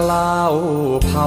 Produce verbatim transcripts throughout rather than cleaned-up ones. กล้าวเผ่า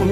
น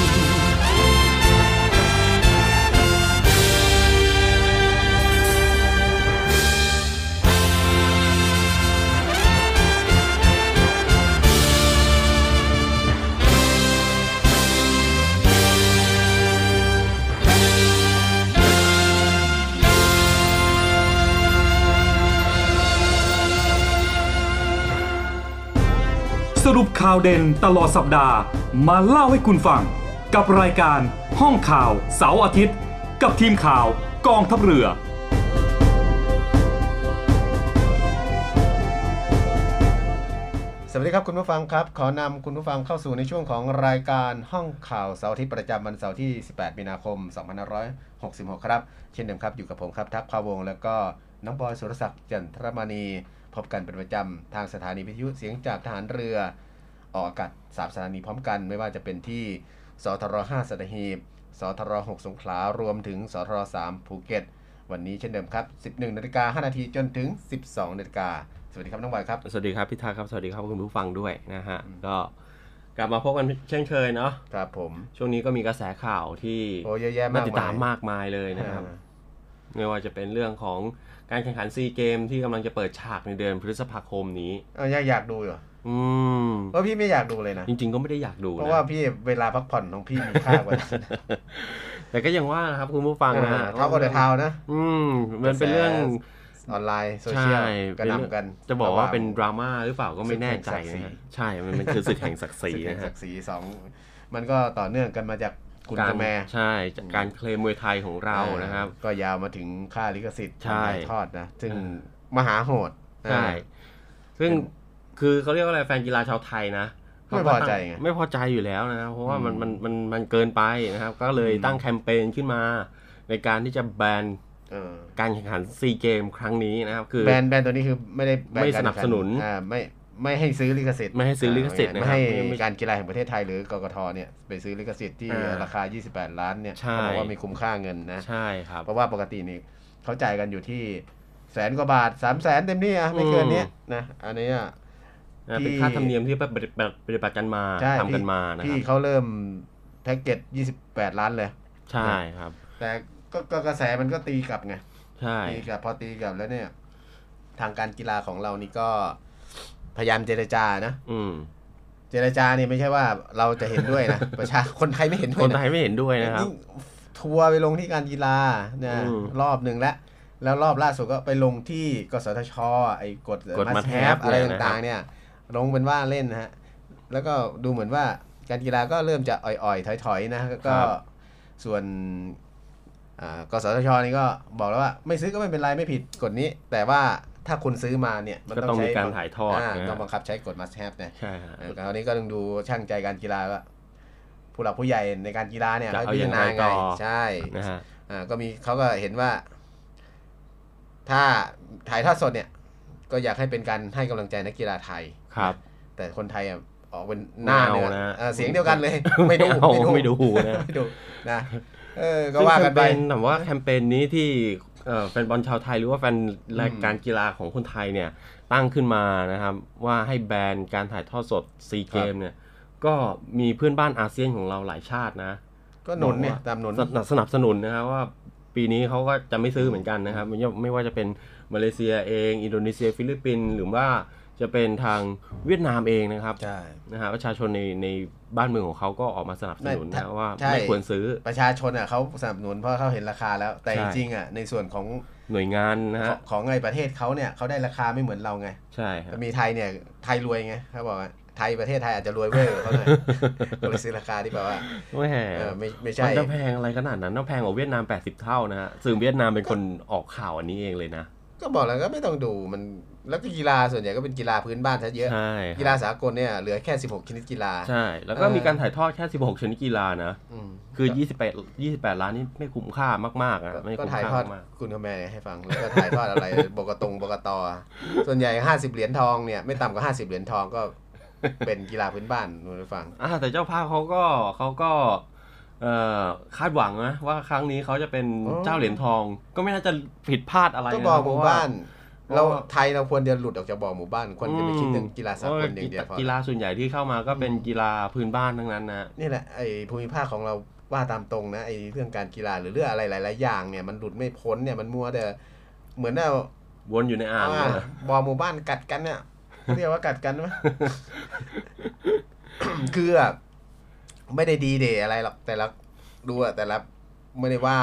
สรุปข่าวเด่นตลอดสัปดาห์มาเล่าให้คุณฟังกับรายการห้องข่าวเสาร์อาทิตย์กับทีมข่าวกองทัพเรือสวัสดีครับคุณผู้ฟังครับขอนำคุณผู้ฟังเข้าสู่ในช่วงของรายการห้องข่าวเสาร์อาทิตย์ประจำวันเสาร์ที่สิบแปดมีนาคมสองพันห้าร้อยหกสิบหกครับเช่นเดิมครับอยู่กับผมครับทักษ์ภาวงศ์และก็น้องบอยสุรศักดิ์จันทรมณีพบกันเป็นประจำทางสถานีวิทยุเสียงจากทหารเรือออกอากาศสามสถานีพร้อมกันไม่ว่าจะเป็นที่สทรห้าสัตหีบสทรหกสงขลารวมถึงสทรสามภูเก็ตวันนี้เช่นเดิมครับ สิบเอ็ดนาฬิกาห้านาทีจนถึง สิบสองนาฬิกาสวัสดีครับน้องบอยครับสวัสดีครับพี่ทาครับสวัสดีครับคุณผู้ฟังด้วยนะฮะก็กลับมาพบกันเช่นเคยเนาะครับผมช่วงนี้ก็มีกระแสข่าวที่น่าติดตามมากมายเลยนะครับไม่ว่าจะเป็นเรื่องของการแข่งขันซีเกมที่กำลังจะเปิดฉากในเดือนพฤษภาคมนี้อ้าวอยากอยากดูเหรออืมเพราะพี่ไม่อยากดูเลยนะจริงๆก็ไม่ได้อยากดูเพราะว่าพี่เวลาพักผ่อนของพี่มีค่ากว่าแต่ก็ยังว่านะครับคุณผู้ฟังนะเท้าก็เดือดเท้านะอืมมันเป็นเรื่องออนไลน์โซเชียลกระหน่ำกันจะบอกว่าเป็นดราม่าหรือเปล่าก็ไม่แน่ใจนะใช่มันมันคือศึกแห่งศักดิ์ศรีนะฮะศักดิ์ศรีสองมันก็ต่อเนื่องกันมาจากคุณกระแมใช่จากการเคลมมวยไทยของเรานะครับก็ยาวมาถึงค่าลิขสิทธิ์ถ่ายทอดนะซึ่งมหาโหดใช่ซึ่งคือเขาเรียกว่าอะไรแฟนกีฬาชาวไทยนะไม่พอใจไงไม่พอใจอยู่แล้วนะเพราะว่ามันมันมันมันเกินไปนะครับก็เลยตั้งแคมเปญขึ้นมาในการที่จะแบนการแข่งขันซีเกมครั้งนี้นะครับคือแบนแบนตัวนี้คือไม่ได้ไม่สนับสนุนไม่ไม่ให้ซื้อลิขสิทธิ์ไม่ให้ซื้อลิขสิทธิ์ไม่ให้การกีฬาแห่งประเทศไทยหรือกกท.เนี่ยไปซื้อลิขสิทธิ์ที่ราคายี่สิบแปดล้านเนี่ยเพราะว่าไม่คุ้มค่าเงินนะใช่ครับเพราะว่าปกตินี่เขาจ่ายกันอยู่ที่แสนกว่าบาทสามแสนเต็มนี่อ่ะไม่เกินเนี้ยนะอันนี้อ่ะเป็นค่าธรรมเนียมที่ปฏิบัติปฏิบัติกันมาทำกันมานะครับที่เขาเริ่มแพ็กเกจยี่สิบแปดล้านเลยใช่ครับแต่ก็กระแสมันก็ตีกลับไงใช่ตีกลับพอตีกลับแล้วเนี่ยทางการกีฬาของเรานี่ก็พยายามเจรจานะเจรจานี่ไม่ใช่ว่าเราจะเห็นด้วยนะประชาคนไทยไม่เห็นด้วยคนไทยไม่เห็นด้วยนะครับทัวร์ไปลงที่การกีฬารอบหนึ่งแล้ว แล้วรอบล่าสุดก็ไปลงที่กสทช.ไอ้กฎมาแทบอะไรต่างๆเนี่ยลงเป็นว่าเล่นนะฮะแล้วก็ดูเหมือนว่าการกีฬาก็เริ่มจะอ่อยๆถอยๆนะก็ส่วนกสทช.นี่ก็บอกแล้วว่าไม่ซื้อก็ไม่เป็นไรไม่ผิดกฎนี้แต่ว่าถ้าคุณซื้อมาเนี่ยมันต้องมีการถ่ายทอดต้องบังคับใช้กฎมาแทบเนี่ยคราวนี้ก็ต้องดูช่างใจการกีฬาว่าผู้หลักผู้ใหญ่ในการกีฬาเนี่ยเขาพิจารณาไงใช่ก็มีเขาก็เห็นว่าถ้าถ่ายทอดสดเนี่ยก็อยากให้เป็นการให้กำลังใจนักกีฬาไทยครับแต่คนไทยออกเป็นหน้าเนื้อเสียงเดียวกันเลยไม่ดูไม่ดูนะก็ว่ากันไปแต่ว่าแคมเปญนี้ที่แฟนบอลชาวไทยหรือว่าแฟนรายการกีฬาของคนไทยเนี่ยตั้งขึ้นมานะครับว่าให้แบนการถ่ายทอดสดซีเกมเนี่ยก็มีเพื่อนบ้านอาเซียนของเราหลายชาตินะก็หนุนเนี่ยตามหนุนสนับสนุนนะครับว่าปีนี้เขาก็จะไม่ซื้อเหมือนกันนะครับไม่ว่าจะเป็นมาเลเซียเองอินโดนีเซียฟิลิปปินส์หรือว่าจะเป็นทางเวียดนามเองนะครับใช่นะฮะประชาชนในในบ้านเมืองของเขาก็ออกมาสนับสนุนนะว่าไม่ควรซื้อประชาชนอ่ะเขาสนับสนุนเพราะเขาเห็นราคาแล้วแต่จริงๆอ่ะในส่วนของหน่วยงานนะฮะของไงประเทศเขาเนี่ยเขาได้ราคาไม่เหมือนเราไงใช่ครับมีไทยเนี่ยไทยรวยไงเขาบอกว่าไทยประเทศไทยอาจจะรวยเว้ยเขาหน่อยไปซื้อราคาที่แบบว่าไม่แพงไม่ไม่ใช่มันจะแพงอะไรขนาดนั้นต้องแพงกว่าเวียดนามแปดสิบเท่านะฮะซึ่งเวียดนามเป็นคนออกข่าวอันนี้เองเลยนะก็บอกแล้วก็ไม่ต้องดูมันแล้วก็กีฬาส่วนใหญ่ก็เป็นกีฬาพื้นบ้านซะเยอะกีฬาสากลเนี่ยเหลือแค่สิบหกชนิดกีฬาใช่แล้วก็มีการถ่ายทอดแค่สิบหกชนิดกีฬานะคือยี่สิบแปดล้านนี่ไม่คุ้มค่ามากๆนะไม่คุ้มค่ามากมากคุณก็แม่ให้ฟังแล้วก็ถ่ายทอดอะไรบกตงบกตส่วนใหญ่ห้าสิบเหรียญทองเนี่ยไม่ต่ำกว่าห้าสิบเหรียญทองก็เป็นกีฬาพื้นบ้านคุณผู้ฟังอ่าแต่เจ้าภาพเขาก็เขาก็คาดหวังนะว่าครั้งนี้เขาจะเป็นเจ้าเหรียญทองก็ไม่น่าจะผิดพลาดอะไรนะก็บ่อหมู่บ้านเราไทยเราควรจะหลุดออกจากบ่อหมู่บ้านควรจะไปคิดถึงกีฬาสากลอย่างเดียวพอกีฬาส่วนใหญ่ที่เข้ามาก็เป็นกีฬาพื้นบ้านทั้งนั้นนะนี่แหละไอ้ภูมิภาคของเราว่าตามตรงนะไอ้เรื่องการกีฬาหรือเรื่องอะไรหลายๆอย่างเนี่ยมันหลุดไม่พ้นเนี่ยมันมัวแต่เหมือนน่ะวนอยู่ในอ่างบ่อหมู่บ้านกัดกันเนี่ยเรียกว่ากัดกันมั้ยคือแบบไม่ได้ดีเดย์อะไรหรอกแต่ละดูอ่ะแต่ละไม่ได้ว่า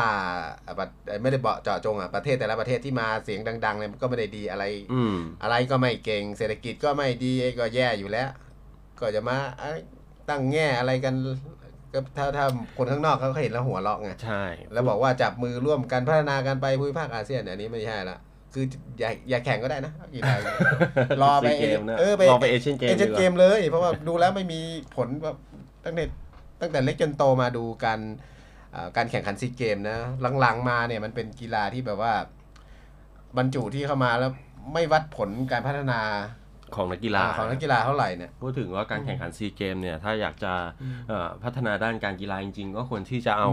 ไม่ได้เบาะเจาะจงอ่ะประเทศแต่ละประเทศที่มาเสียงดังๆเนี่ยก็ไม่ได้ดีอะไร อืม อะไรก็ไม่เก่งเศรษฐกิจก็ไม่ดีก็แย่อยู่แล้วก็จะมาตั้งแง่อะไรกันก็ถ้าถ้าคนข้างนอกเขาเห็นแล้วหัวเราะไงใช่แล้วบอกว่าจับมือร่วมกันพัฒนากันไปภูมิภาคอาเซียนอันนี้ไม่ใช่ละคืออย่าอย่าแข่งก็ได้นะกีฬารอไปเออไปรอไปเอเชียนเกมเอเชียนเกมเลยเพราะว่าดูแล้วไม่มีผลแบบตั้งแต่ตั้งแต่เล็กจนโตมาดูการการแข่งขันซีเกมนะหลังๆมาเนี่ยมันเป็นกีฬาที่แบบว่าบรรจุที่เข้ามาแล้วไม่วัดผลการพัฒนาของนักกีฬาของนักกีฬาเท่าไหร่เนี่ยพูดถึงว่าการแข่งขันซีเกมเนี่ยถ้าอยากจะพัฒนาด้านการกีฬาจริงๆก็ควรที่จะเอา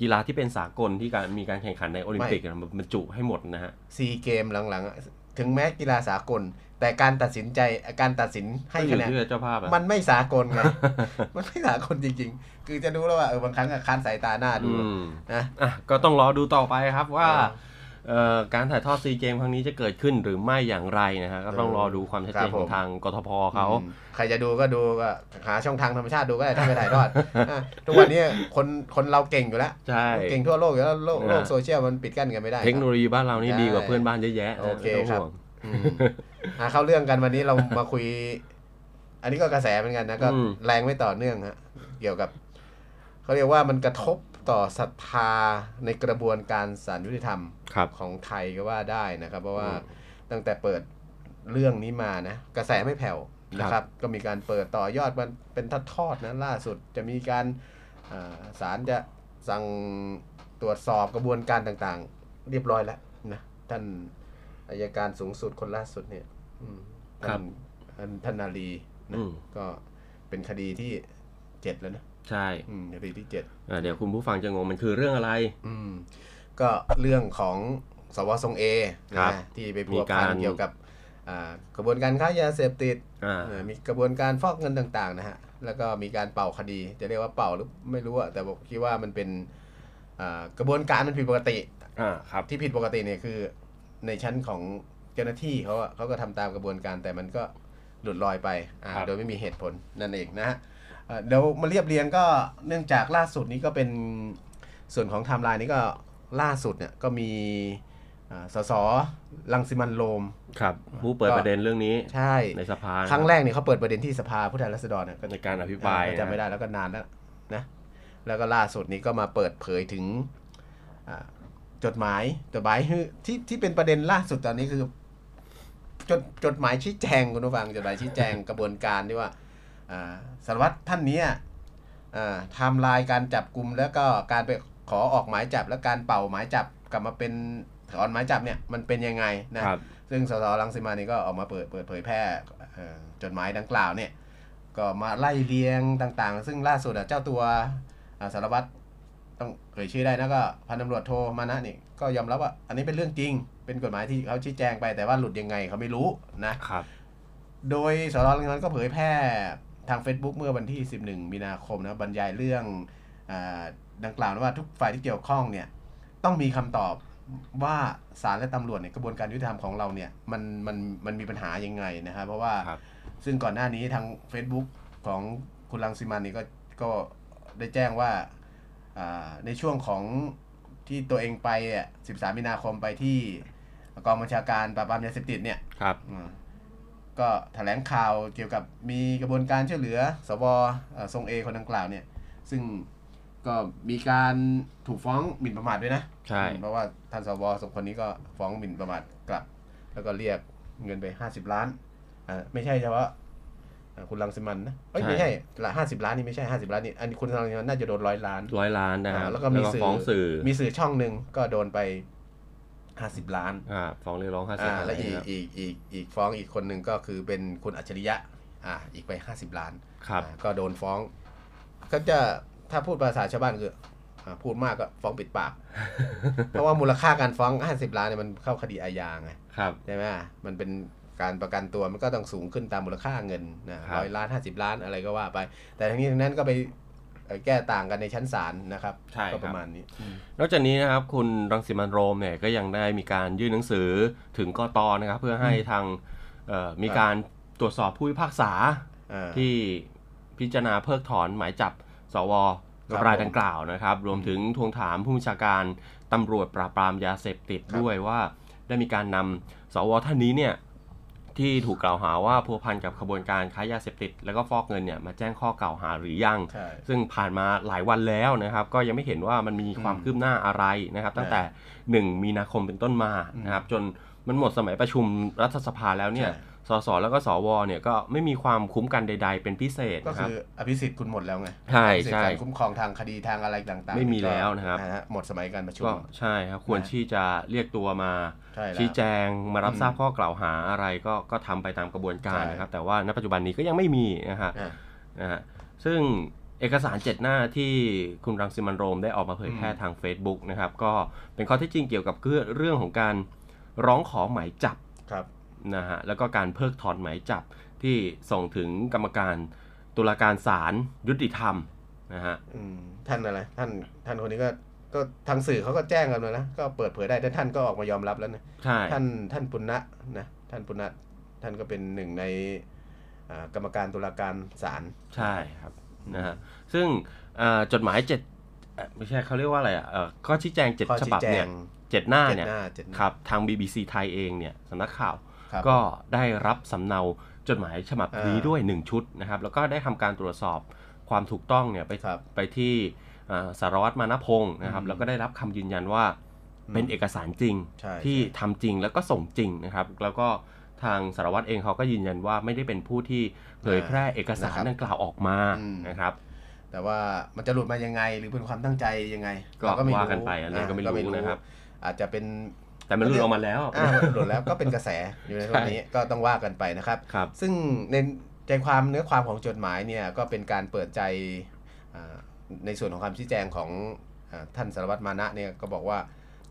กีฬาที่เป็นสากลที่การมีการแข่งขันในโอลิมปิกบรรจุให้หมดนะฮะซีเกมหลังๆถึงแม้กีฬาสากลแต่การตัดสินใจการตัดสินให้คะแนนมันไม่สากลไง มันไม่สากลจริงๆคือจะดูแล้วว่าเออบางครั้งก็ค้านสายตาหน้าดูนะอ่ะก็ต้องรอดูต่อไปครับว่าการถ่ายทอดซีเกมครั้งนี้จะเกิดขึ้นหรือไม่อย่างไรนะฮะก็ต้องรอดูความชัดเจนของทางกทพ.เขาใครจะดูก็ดูก็หาช่องทางธรรมชาติดูก็ได้ถ้าไปถ่ายทอดทุกวันนี้คนคนเราเก่งอยู่แล้วเก่งทั่วโลกอยู่แล้วโลกโลกโซเชียลมันปิดกั้นกันไม่ได้เทคโนโลยีบ้านเรานี่ดีกว่าเพื่อนบ้านเยอะแยะโอเคครับอ่าเข้าเรื่องกันวันนี้เรามาคุยอันนี้ก็กระแสเหมือนกันนะก็แรงไม่ต่อเนื่องฮะเกี่ยวกับเขาเรียกว่ามันกระทบต่อศรัทธาในกระบวนการศาลยุติธรรมของไทยก็ว่าได้นะครับเพราะว่าตั้งแต่เปิดเรื่องนี้มานะกระแสไม่แผ่วนะครับก็มีการเปิดต่อยอดมันเป็นทอดทอดนะล่าสุดจะมีการศาลจะสั่งตรวจสอบกระบวนการต่างๆเรียบร้อยแล้วนะท่านอัยการสูงสุดคนล่าสุดเนี่ยท่านธนาลีนะก็เป็นคดีที่เจ็ดแล้วนะใช่คดีที่เจ็ดเดี๋ยวคุณผู้ฟังจะงงมันคือเรื่องอะไรก็เรื่องของสวทรงเอนะที่ไปพัวพันเกี่ยวกับกระบวนการค้ายาเสพติดมีกระบวนการฟอกเงินต่างๆนะฮะแล้วก็มีการเป่าคดีจะเรียกว่าเป่าหรือไม่รู้แต่ผมคิดว่ามันเป็นกระบวนการมันผิดปกติที่ผิดปกติเนี่ยคือในชั้นของเจ้าหน้าที่เขาเขาก็ทำตามกระบวนการแต่มันก็หลุดลอยไปโดยไม่มีเหตุผลนั่นเองนะฮะเดี๋ยวมาเรียบเรียงก็เนื่องจากล่าสุดนี้ก็เป็นส่วนของไทม์ไลน์นี้ก็ล่าสุดเนี่ยก็มี สส.รังสิมันต์โรมครับผู้เปิดประเด็นเรื่องนี้ใช่ในสภาครั้งแรกเนี่ยเขาเปิดประเด็นที่สภาผู้แทนราษฎรเนี่ยในการอภิปรายจำไม่ได้แล้วก็นานแล้วนะแล้วก็ล่าสุดนี้ก็มาเปิดเผยถึงจดหมายจดหมายที่ที่เป็นประเด็นล่าสุดตอนนี้คือจดจดหมายชี้แจงคุณผู้ฟังจดหมายชี้แจงกระบวนการที่ว่าสารวัตรท่านนี้ไทม์ไลน์การจับกุมแล้วก็การไปขอออกหมายจับและการเป่าหมายจับกลับมาเป็นถอนหมายจับเนี่ยมันเป็นยังไงนะซึ่งสส.รังสิมันต์นี่ก็ออกมาเปิดเปิดเผยแพร่จดหมายดังกล่าวเนี่ยก็มาไล่เรียงต่างๆซึ่งล่าสุดเจ้าตัวสารวัตรต้องเอ่ยชื่อได้นะก็พันตำรวจโทมานะนี่ก็ยอมรับว่าอันนี้เป็นเรื่องจริงเป็นกฎหมายที่เขาชี้แจงไปแต่ว่าหลุดยังไงเขาไม่รู้นะครับโดยสส.รังสิมันต์ก็เผยแพร่ทาง Facebook เมื่อวันที่สิบเอ็ดมีนาคมนะบรรยายเรื่องอ่าดังกล่าวว่าทุกฝ่ายที่เกี่ยวข้องเนี่ยต้องมีคำตอบว่าศาลและตำรวจเนี่ยกระบวนการยุติธรรมของเราเนี่ยมันมันมันมีปัญหายังไงนะครับเพราะว่าซึ่งก่อนหน้านี้ทาง Facebook ของคุณรังสิมันต์นี่ก็ก็ได้แจ้งว่าในช่วงของที่ตัวเองไปอ่ะสิบสามมีนาคมไปที่กองบัญชาการปราบปรามยาเสพติดเนี่ยครับก็แถลงข่าวเกี่ยวกับมีกระบวนการช่วยเหลือสวทรงเอคนดังกล่าวเนี่ยซึ่งก็มีการถูกฟ้องหมิ่นประมาทด้วยนะใช่เพราะว่าท่านสวสองคนนี้ก็ฟ้องหมิ่นประมาทกลับแล้วก็เรียกเงินไปห้าสิบล้านอ่าไม่ใช่เฉพาะคุณรังสิมันต์นะเอ้ยไม่ใช่ละห้าสิบล้านนี่ไม่ใช่ห้าสิบล้านนี่อันนี้คุณรังสิมันต์น่าจะโดนร้อยล้านร้อยล้านนะฮะแล้วก็มีสื่อมีสื่อช่องนึงก็โดนไปห้าสิบล้านอ่าฟ้องเรียกร้องห้าสิบล้านแล้วอีกอีกอีกอีกฟ้องอีกคนนึงก็คือเป็นคุณอัจฉริยะอ่าอีกไปห้าสิบล้านครับก็โดนฟ้องก็จะถ้าพูดภาษาชาวบ้านคือพูดมากก็ฟ้องปิดปาก เพราะว่ามูลค่าการฟ้องห้าสิบล้านเนี่ยมันเข้าคดีอาญาไงใช่ไหมมันเป็นการประกันตัวมันก็ต้องสูงขึ้นตามมูลค่าเงินนะร้อยล้านห้าสิบล้านอะไรก็ว่าไปแต่ทั้งนี้ทั้งนั้นก็ไปแก้ต่างกันในชั้นศาลนะครับก็ประมาณนี้นอกจากนี้นะครับคุณรังสิมันต์โรมเนี่ยก็ยังได้มีการยื่นหนังสือถึงกต.นะครับเพื่อให้ทางมีการตรวจสอบผู้พิพากษาที่พิจารณาเพิกถอนหมายจับสวรายดังกล่าวนะครับรวมถึงทวงถามผู้บัญชาการตำรวจปราบปรามยาเสพติดด้วยว่าได้มีการนำสวท่านนี้เนี่ยที่ถูกกล่าวหาว่าพัวพันกับขบวนการค้ายาเสพติดแล้วก็ฟอกเงินเนี่ยมาแจ้งข้อกล่าวหาหรือยังซึ่งผ่านมาหลายวันแล้วนะครับก็ยังไม่เห็นว่ามันมีความคืบหน้าอะไรนะครับตั้งแต่หนึ่งมีนาคมเป็นต้นมานะครับจนมันหมดสมัยประชุมรัฐสภาแล้วเนี่ยสสแล้วก็สวเนี่ยก็ไม่มีความคุ้มกันใดๆเป็นพิเศษก็คืออภิสิทธิ์คุณหมดแล้วไงใช่ใช่คุ้มครองทางคดีทางอะไรต่างๆไม่มีแล้วนะครับหมดสมัยการประชุมก็ใช่ครับควรที่จะเรียกตัวมาชี้แจงมารับทราบข้อกล่าวหาอะไรก็ก็ทำไปตามกระบวนการนะครับแต่ว่าณปัจจุบันนี้ก็ยังไม่มีนะฮะนะฮะซึ่งเอกสารเจ็ดหน้าที่คุณรังสิมันต์โรมได้ออกมาเผยแพร่ทาง Facebook นะครับก็เป็นข้อเท็จจริงเกี่ยวกับเรื่องของการร้องขอหมายจับนะฮะแล้วก็การเพิกถอนหมายจับที่ส่งถึงกรรมการตุลาการศาลยุติธรรมนะฮะท่านอะไรท่านท่านคนนี้ก็ก็ทางสื่อเขาก็แจ้งกันมานะก็เปิดเผยได้แต่ท่านก็ออกมายอมรับแล้วนะท่านท่านปุณณะนะท่านปุณณะท่านก็เป็นหนึ่งในกรรมการตุลาการศาลใช่ครับนะฮะซึ่งจดหมายเจ็ดไม่ใช่เขาเรียกว่าอะไรอ่ะข้อชี้แจงเจ็ดฉบับเนี่ยเจ็ดหน้าเนี่ยครับทาง บี บี ซี ไทยเองเนี่ยสำนักข่าวก็ได้รับสำเนาจดหมายฉบับนี้ด้วยหนึ่งชุดนะครับแล้วก็ได้ทำการตรวจสอบความถูกต้องเนี่ยไปไปที่สารวัตรมานะพงศ์นะครับแล้วก็ได้รับคำยืนยันว่าเป็นเอกสารจริงที่ทำจริงแล้วก็ส่งจริงนะครับแล้วก็ทางสารวัตรเองเขาก็ยืนยันว่าไม่ได้เป็นผู้ที่เผยแพร่เอกสารดังกล่าวออกมานะครับแต่ว่ามันจะหลุดมายังไงหรือเป็นความตั้งใจยังไงเราก็ไม่รู้กันไปอะไรก็ไม่รู้นะครับอาจจะเป็นแต่มันหลุดออกมาแล้วอ่าหลุดแล้วก็เป็นกระแสอยู่ในตรงนี้ก็ต้องว่ากันไปนะครับซึ่งในใจความเนื้อความของจดหมายเนี่ยก็เป็นการเปิดใจในส่วนของคำชี้แจงของท่านสารวัตรมานะเนี่ยก็บอกว่า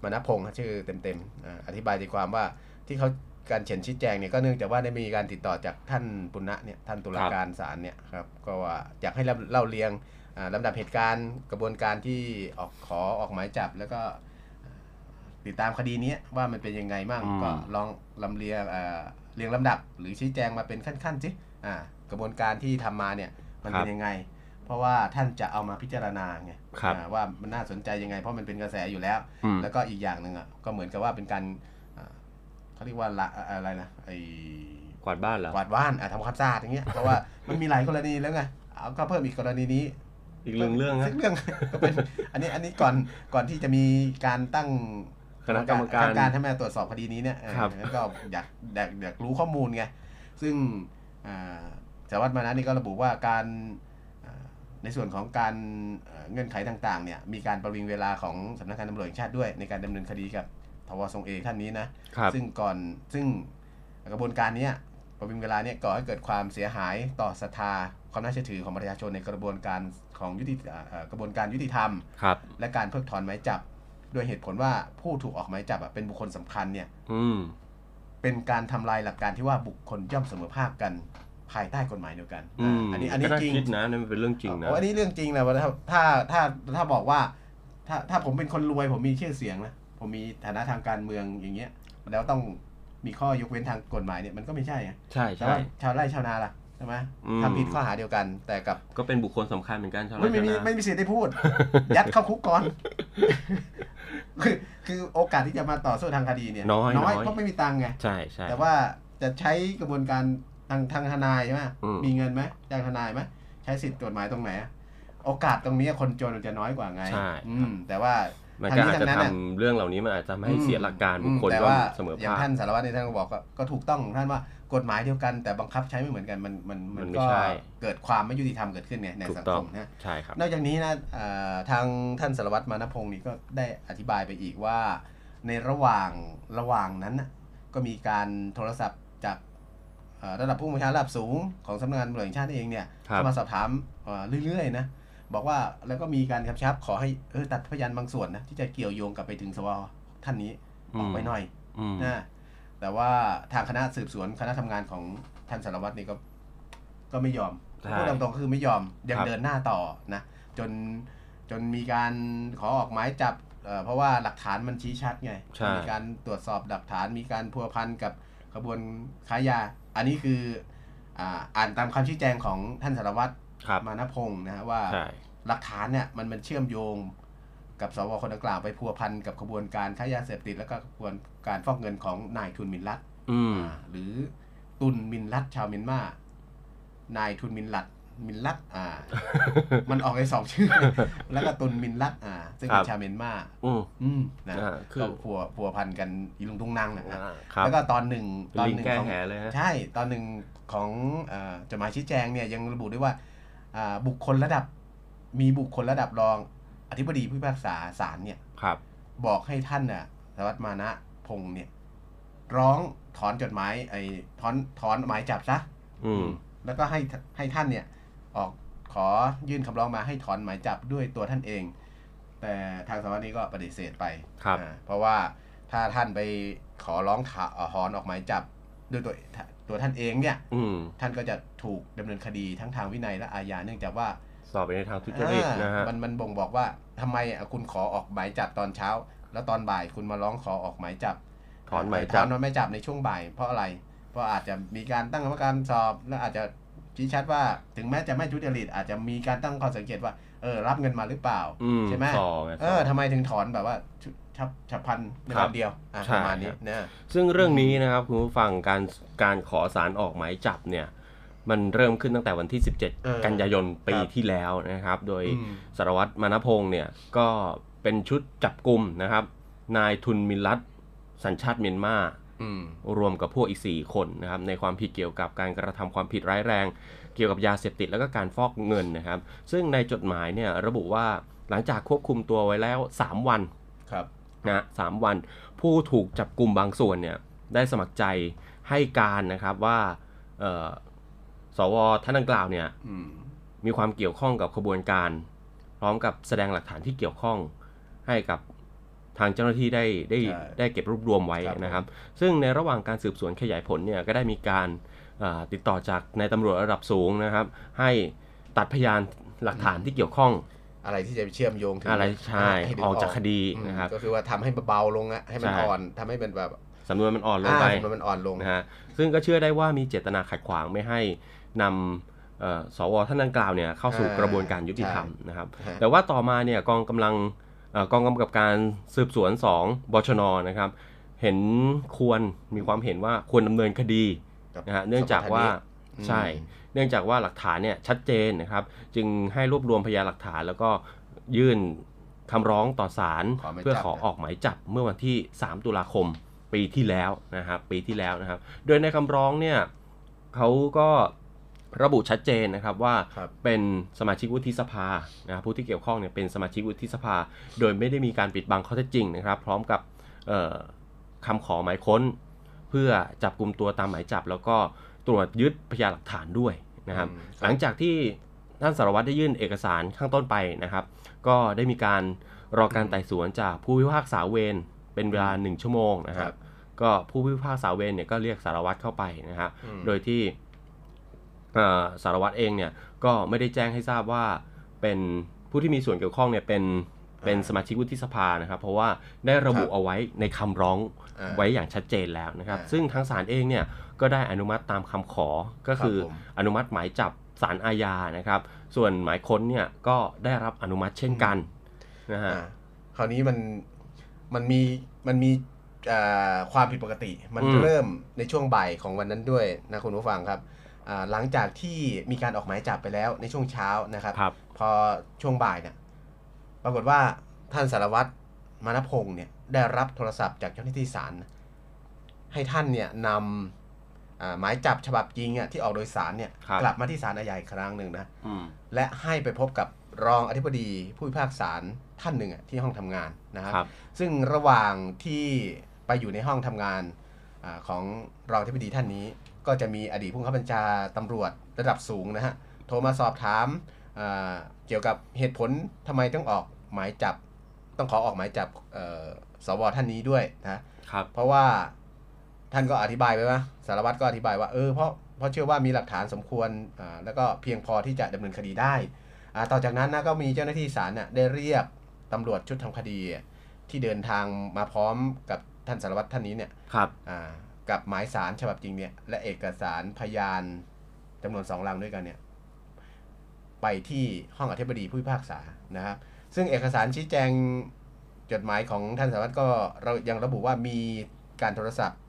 มานะพงศ์ชื่อเต็มๆอธิบายใจความว่าที่เขาการเขียนชี้แจงเนี่ยก็เนื่องจากว่าได้มีการติดต่อจากท่านปุณณะเนี่ยท่านตุลาการศาลเนี่ยครับก็ว่าอยากให้เล่าเรียงลำดับเหตุการณ์กระบวนการที่ออกขอออกหมายจับแล้วก็ติดตามคดีนี้ว่ามันเป็นยังไงบ้างก็ลองลำเลียงเรียงลำดับหรือชี้แจงมาเป็นขั้นๆสิกระบวนการที่ทำมาเนี่ยมันเป็นยังไง เพราะว่าท่านจะเอามาพิจารณาไงว่ามันน่าสนใจยังไงเพราะมันเป็นกระแสอยู่แล้วแล้วก็อีกอย่างหนึ่งอ่ะก็เหมือนกับว่าเป็นการเขาเรียกว่าอะไรนะไอ้กวาดบ้านเหรอกวาดบ้านทำความสะอาดอย่างเงี้ยเพราะว่ามันมีหลายกรณีแล้วไงเอาก็เพิ่มอีกกรณีนี้อีกเรื่องเรื่องนะเรื่องก็เป็นอันนี้อันนี้ก่อนก่อนที่จะมีการตั้งคณะกรรมการการทำงานตรวจสอบคดีนี้เนี่ยแล้วก็อยากอยากอยากรู้ข้อมูลไงซึ่งสารวัตรมานะนี่ก็ระบุว่าการในส่วนของการเงื่อนไขต่างๆเนี่ยมีการประวิงเวลาของสำนักงานตำรวจแห่งชาติด้วยในการดำเนินคดีกับทว.ทรงเอกท่านนี้นะซึ่งก่อนซึ่งกระบวนการนี้ประวิงเวลาเนี่ยก่อให้เกิดความเสียหายต่อศรัทธาความน่าเชื่อถือของประชาชนในกระบวนการของยุติกระบวนการยุติธรรมและการเพิกถอนหมายจับโดยเหตุผลว่าผู้ถูกออกหมายจับเป็นบุคคลสำคัญเนี่ยเป็นการทำลายหลักการที่ว่าบุคคลย่อมเสมอภาคกันภายใต้กฎหมายเดียวกัน อ, อันนี้อันนี้จริงนะนี่มันเป็นเรื่องจริงนะอันนี้เรื่องจริงแหละว่าถ้าถ้าถ้าบอกว่าถ้าถ้าผมเป็นคนรวยผมมีชื่อเสียงนะผมมีฐานะทางการเมืองอย่างเงี้ยแล้วต้องมีข้อยกเว้นทางกฎหมายเนี่ยมันก็ไม่ใช่ไงใช่ใช่ชาวไร่ชาวนาล่ะใช่ไหมทำผิดข้อหาเดียวกันแต่กับก็เป็นบุคคลสำคัญเหมือนกันชาวไร่ชาวนาไม่มีไม่มีสิทธิ์ได้พูด ยัดเข้าคุกก่อน คือคือโอกาสที่จะมาต่อสู้ทางคดีเนี่ยน้อยน้อยก็ไม่มีตังค์ไงใช่ใช่แต่ว่าจะใช้กระบวนการทางทางทนายใช่ไหมมีเงินไหมจ้างทนายไหมใช้สิทธิ์กฎหมายตรงไหนโอกาสตรงนี้คนจนมันจะน้อยกว่าไงใช่แต่ว่ามันก็อาจจะทำเรื่องเหล่านี้มันอาจจะไม่เสียหลักการบุคคลว่าเสมอภาคอย่างท่านสารวัตรในท่านก็บอกก็ถูกต้องท่านว่ากฎหมายเดียวกันแต่บังคับใช้ไม่เหมือนกันมันมันมันก็เกิดความไม่ยุติธรรมเกิดขึ้นไงในสังคมนะใช่ครับนอกจากนี้นะทางท่านสารวัตรมานพงศ์นี่ก็ได้อธิบายไปอีกว่าในระหว่างระหว่างนั้นก็มีการโทรศัพท์จากระดับผู้บัญชาการระดับสูงของสำนักงานตำรวจแห่งชาติเองเนี่ยมาสอบถามเรื่อยๆนะบอกว่าแล้วก็มีการกำชับขอให้เออตัดพยานบางส่วนนะที่จะเกี่ยวโยงกลับไปถึงสว.ท่านนี้ออกไปหน่อยนะแต่ว่าทางคณะสืบสวนคณะทำงานของท่านสารวัตรนี่ก็ก็ไม่ยอมพูดตรงๆคือไม่ยอมยังเดินหน้าต่อนะจนจนมีการขอออกหมายจับเพราะว่าหลักฐานมันชี้ชัดไงมีการตรวจสอบหลักฐานมีการพัวพันกับขบวนค้ายาอันนี้คือ อ่า อ่านตามคำชี้แจงของท่านสารวัตรมานะพงศ์นะฮะว่าหลักฐานเนี่ยมันมันเชื่อมโยงกับสวคนดังกล่าวไปพัวพันกับขบวนการค้ายาเสพติดแล้วก็ขบวนการฟอกเงินของนายทุนมินลัดหรือตุนมินลัดชาวเมียนมานายทุนมินลัดมินลัดอ่า มันออกไอ้สองชื่อ แล้วก็ตุนมินลัดอ่าซึ่งเป็นชาวเมียนมาอืมนะก็ผัวผัวพันกันอีลุงตุงนางนะครับแล้วก็ตอนหนึ่งตอนหนึ่งของใช่ตอนหนึ่งของอ่าจดหมายชี้แจงเนี่ยยังระบุด้วยว่าอ่าบุคคลระดับมีบุคคลระดับรองอธิบดีผู้พิพากษาศาลเนี่ยครับบอกให้ท่านน่ะสารวัตรมานะพงศ์เนี่ยร้องถอนจดหมายไอ้ถอนถอนหมายจับซะอืมแล้วก็ให้ให้ท่านเนี่ยออกขอยื่นคำร้องมาให้ถอนหมายจับด้วยตัวท่านเองแต่ทางสารวัตรนี้ก็ปฏิเสธไปเพราะว่าถ้าท่านไปขอร้องถอนออกหมายจับด้วยตัวตัวท่านเองเนี่ยท่านก็จะถูกดำเนินคดีทั้งทางวินัยและอาญาเนื่องจากว่าสอบไปในทางทุจริตนะฮะมันมันบ่งบอกว่าทำไมคุณขอออกหมายจับตอนเช้าแล้วตอนบ่ายคุณมาร้องขอออกหมายจับถอนหมายจับถอนหมายจับในช่วงบ่ายเพราะอะไรเพราะอาจจะมีการตั้งคณะกรรมการสอบและอาจจะชี้ชัดว่าถึงแม้จะไม่ทุจริตอาจจะมีการตั้งข้อสังเกตว่าเออรับเงินมาหรือเปล่าใช่ไหมเออทำไมถึงถอนแบบว่าชับฉับพลันในวันเดียวประมาณนี้นะซึ่งเรื่องนี้นะครับคุณผู้ฟังการการขอศาลออกหมายจับเนี่ยมันเริ่มขึ้นตั้งแต่วันที่สิบเจ็ดกันยายนปีที่แล้วนะครับโดยสารวัตรมานะพงศ์เนี่ยก็เป็นชุดจับกุมนะครับนายทุนมินลัดสัญชาติเมียนมารวมกับพวกอีกสี่คนนะครับในความผิดเกี่ยวกับการกระทำความผิดร้ายแรงเกี่ยวกับยาเสพติดแล้วก็การฟอกเงินนะครับซึ่งในจดหมายเนี่ยระบุว่าหลังจากควบคุมตัวไว้แล้วสามวันครับนะสามวันผู้ถูกจับกุมบางส่วนเนี่ยได้สมัครใจให้การนะครับว่าสวท่านดังกล่าวเนี่ยมีความเกี่ยวข้องกับขบวนการพร้อมกับแสดงหลักฐานที่เกี่ยวข้องให้กับทางเจ้าหน้าที่ได้ได้ได้เก็บรวบรวมไว้นะครับซึ่งในระหว่างการสืบสวนขยายผลเนี่ยก็ได้มีการติดต่อจากนายตำรวจระดับสูงนะครับให้ตัดพยานหลักฐานที่เกี่ยวข้องอะไรที่จะเชื่อมโยงถึงอะไรใช่ออกจากคดีนะครับก็คือว่าทำให้เบาลงอะให้มันอ่อนทำให้เป็นแบบสำนวนมันอ่อนลงไปสำนวนมันอ่อนลงนะฮะซึ่งก็เชื่อได้ว่ามีเจตนาขัดขวางไม่ให้นำ สวท่านดังกล่าวเนี่ยเข้าสู่กระบวนการยุติธรรมนะครับแต่ว่าต่อมาเนี่ยกองกำลังกองกำกับการสืบสวนสองบชน.นะครับเห็นควรมีความเห็นว่าควรดำเนินคดีนะฮะเนื่องจากว่าใช่เนื่องจากว่าหลักฐานเนี่ยชัดเจนนะครับจึงให้รวบรวมพยานหลักฐานแล้วก็ยื่นคำร้องต่อศาลเพื่อขอออกหมายจับเมื่อวันที่สามตุลาคมปีที่แล้วนะครับปีที่แล้วนะครับโดยในคำร้องเนี่ยเขาก็ระบุชัดเจนนะครับว่าเป็นสมาชิกวุฒิสภานะผู้ที่เกี่ยวข้องเนี่ยเป็นสมาชิกวุฒิสภาโดยไม่ได้มีการปิดบังข้อเท็จจริงนะครับพร้อมกับคำขอหมายค้นเพื่อจับกลุ่มตัวตามหมายจับแล้วก็ตรวจยึดพยานหลักฐานด้วยนะครับหลังจากที่ท่านสารวัตรได้ยื่นเอกสารข้างต้นไปนะครับก็ได้มีการรอการไต่สวนจากผู้พิพากษาเวรเป็นเวลาหนึ่งชั่วโมงนะครับก็ผู้พิพากษาเวรเนี่ยก็เรียกสารวัตรเข้าไปนะครับโดยที่สารวัตรเองเนี่ยก็ไม่ได้แจ้งให้ทราบว่าเป็นผู้ที่มีส่วนเกี่ยวข้องเนี่ยเป็นเป็นสมาชิกวุฒิสภานะครับเพราะว่าได้ระบุเอาไว้ในคำร้องไว้อย่างชัดเจนแล้วนะครับซึ่งทางศาลเองเนี่ยก็ได้อนุมัติตามคำขอก็คืออนุมัติหมายจับศาลอาญานะครับส่วนหมายค้นเนี่ยก็ได้รับอนุมัติเช่นกันนะฮะคราวนี้มันมันมีมันมีความผิดปกติมันเริ่มในช่วงบ่ายของวันนั้นด้วยนะคุณผู้ฟังครับหลังจากที่มีการออกหมายจับไปแล้วในช่วงเช้านะครับพอช่วงบ่ายเนี่ยปรากฏว่าท่านสารวัตรมานะพงษ์เนี่ยได้รับโทรศัพท์จากเจ้าหน้าที่ศาลให้ท่านเนี่ยนำหมายจับฉบับจริงอ่ะที่ออกโดยศาลเนี่ยกลับมาที่ศาลอาญาอีกครั้งหนึ่งนะและให้ไปพบกับรองอธิบดีผู้พิพากษาท่านหนึ่งอ่ะที่ห้องทำงานนะครับซึ่งระหว่างที่ไปอยู่ในห้องทำงานของรองอธิบดีท่านนี้ก็จะมีอดีตผู้บังคับบัญชาตำรวจระดับสูงนะฮะโทรมาสอบถามเกี่ยวกับเหตุผลทำไมต้องออกหมายจับต้องขอออกหมายจับสวท่านนี้ด้วยนะครับเพราะว่าท่านก็อธิบายไปว่าสารวัตรก็อธิบายว่าเออเพราะเพราะเชื่อว่ามีหลักฐานสมควรแล้วก็เพียงพอที่จะดำเนินคดีได้ต่อจากนั้นนะก็มีเจ้าหน้าที่ศาลน่ะได้เรียกตำรวจชุดทำคดีที่เดินทางมาพร้อมกับท่านสารวัตรท่านนี้เนี่ยกับหมายสารฉบับจริงเนี่ยและเอกสารพยานจำนวนสองลังด้วยกันเนี่ยไปที่ห้องอธิบดีผู้พิพากษานะครับซึ่งเอกสารชี้แจงจดหมายของท่านสารวัตรก็เรายังระบุว่ามีการโทรศัพท์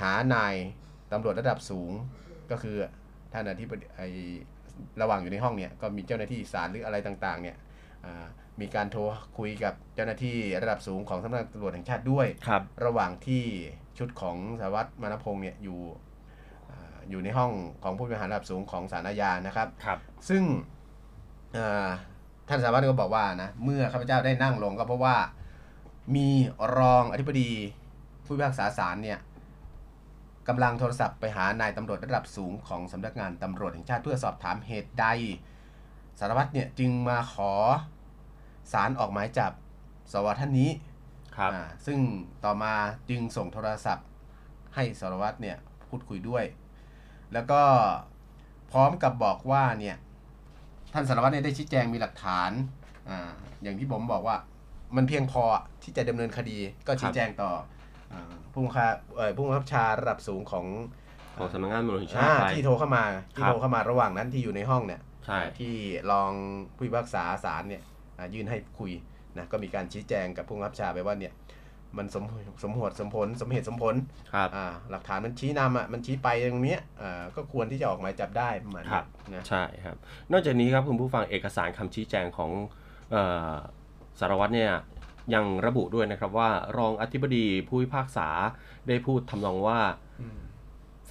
หานายตำรวจระดับสูงก็คือท่านอธิบดีระหว่างอยู่ในห้องเนี่ยก็มีเจ้าหน้าที่ศาลหรืออะไรต่างๆเนี่ยมีการโทรคุยกับเจ้าหน้าที่ระดับสูงของสำนักงานตำรวจแห่งชาติด้วย ร, ระหว่างที่ชุดของสารวัตรมานะพงษ์เนี่ยอยู่อยู่ในห้องของผู้บริหารระดับสูงของศาลอาญานะครับซึ่งท่านสารวัตรก็บอกว่านะเมื่อข้าพเจ้าได้นั่งลงก็เพราะว่ามีรองอธิบดีผู้พิพากษาศาลเนี่ยกำลังโทรศัพท์ไปหานายตำรวจระดับสูงของสำนักงานตำรวจแห่งชาติเพื่อสอบถามเหตุใดสารวัตรเนี่ยจึงมาขอศาลออกหมายจับสวท่านนี้ซึ่งต่อมาจึงส่งโทรศัพท์ให้สารวัตรเนี่ยพูดคุยด้วยแล้วก็พร้อมกับบอกว่าเนี่ยท่านสารวัตรเนี่ยได้ชี้แจงมีหลักฐาน อ, อย่างที่ผมบอกว่ามันเพียงพอที่จะดำเนินคดีก็ชี้แจงต่อผู้บังคับผู้บังคับชาระดับสูงของของสำนักงานตำรวจแห่งชาติที่โทรเข้ามาที่โทรเข้ามาระหว่างนั้นที่อยู่ในห้องเนี่ยที่รองผู้พิพากษาศาลเนี่ยยื่นให้คุยนะก็มีการชี้แจงกับผู้บังคับชาไปว่าเนี่ยมันสมสมหดสมผลสมเหตุสมผลครับอ่าหลักฐานมันชี้นำอ่ะมันชี้ไปตรงเนี้ยอ่าก็ควรที่จะออกหมายจับได้ประมาณครับนะใช่ครับนอกจากนี้ครับคุณผู้ฟังเอกสารคำชี้แจงของเอ่อสารวัตรเนี่ยยังระบุด้วยนะครับว่ารองอธิบดีผู้พิพากษาได้พูดทำนองว่า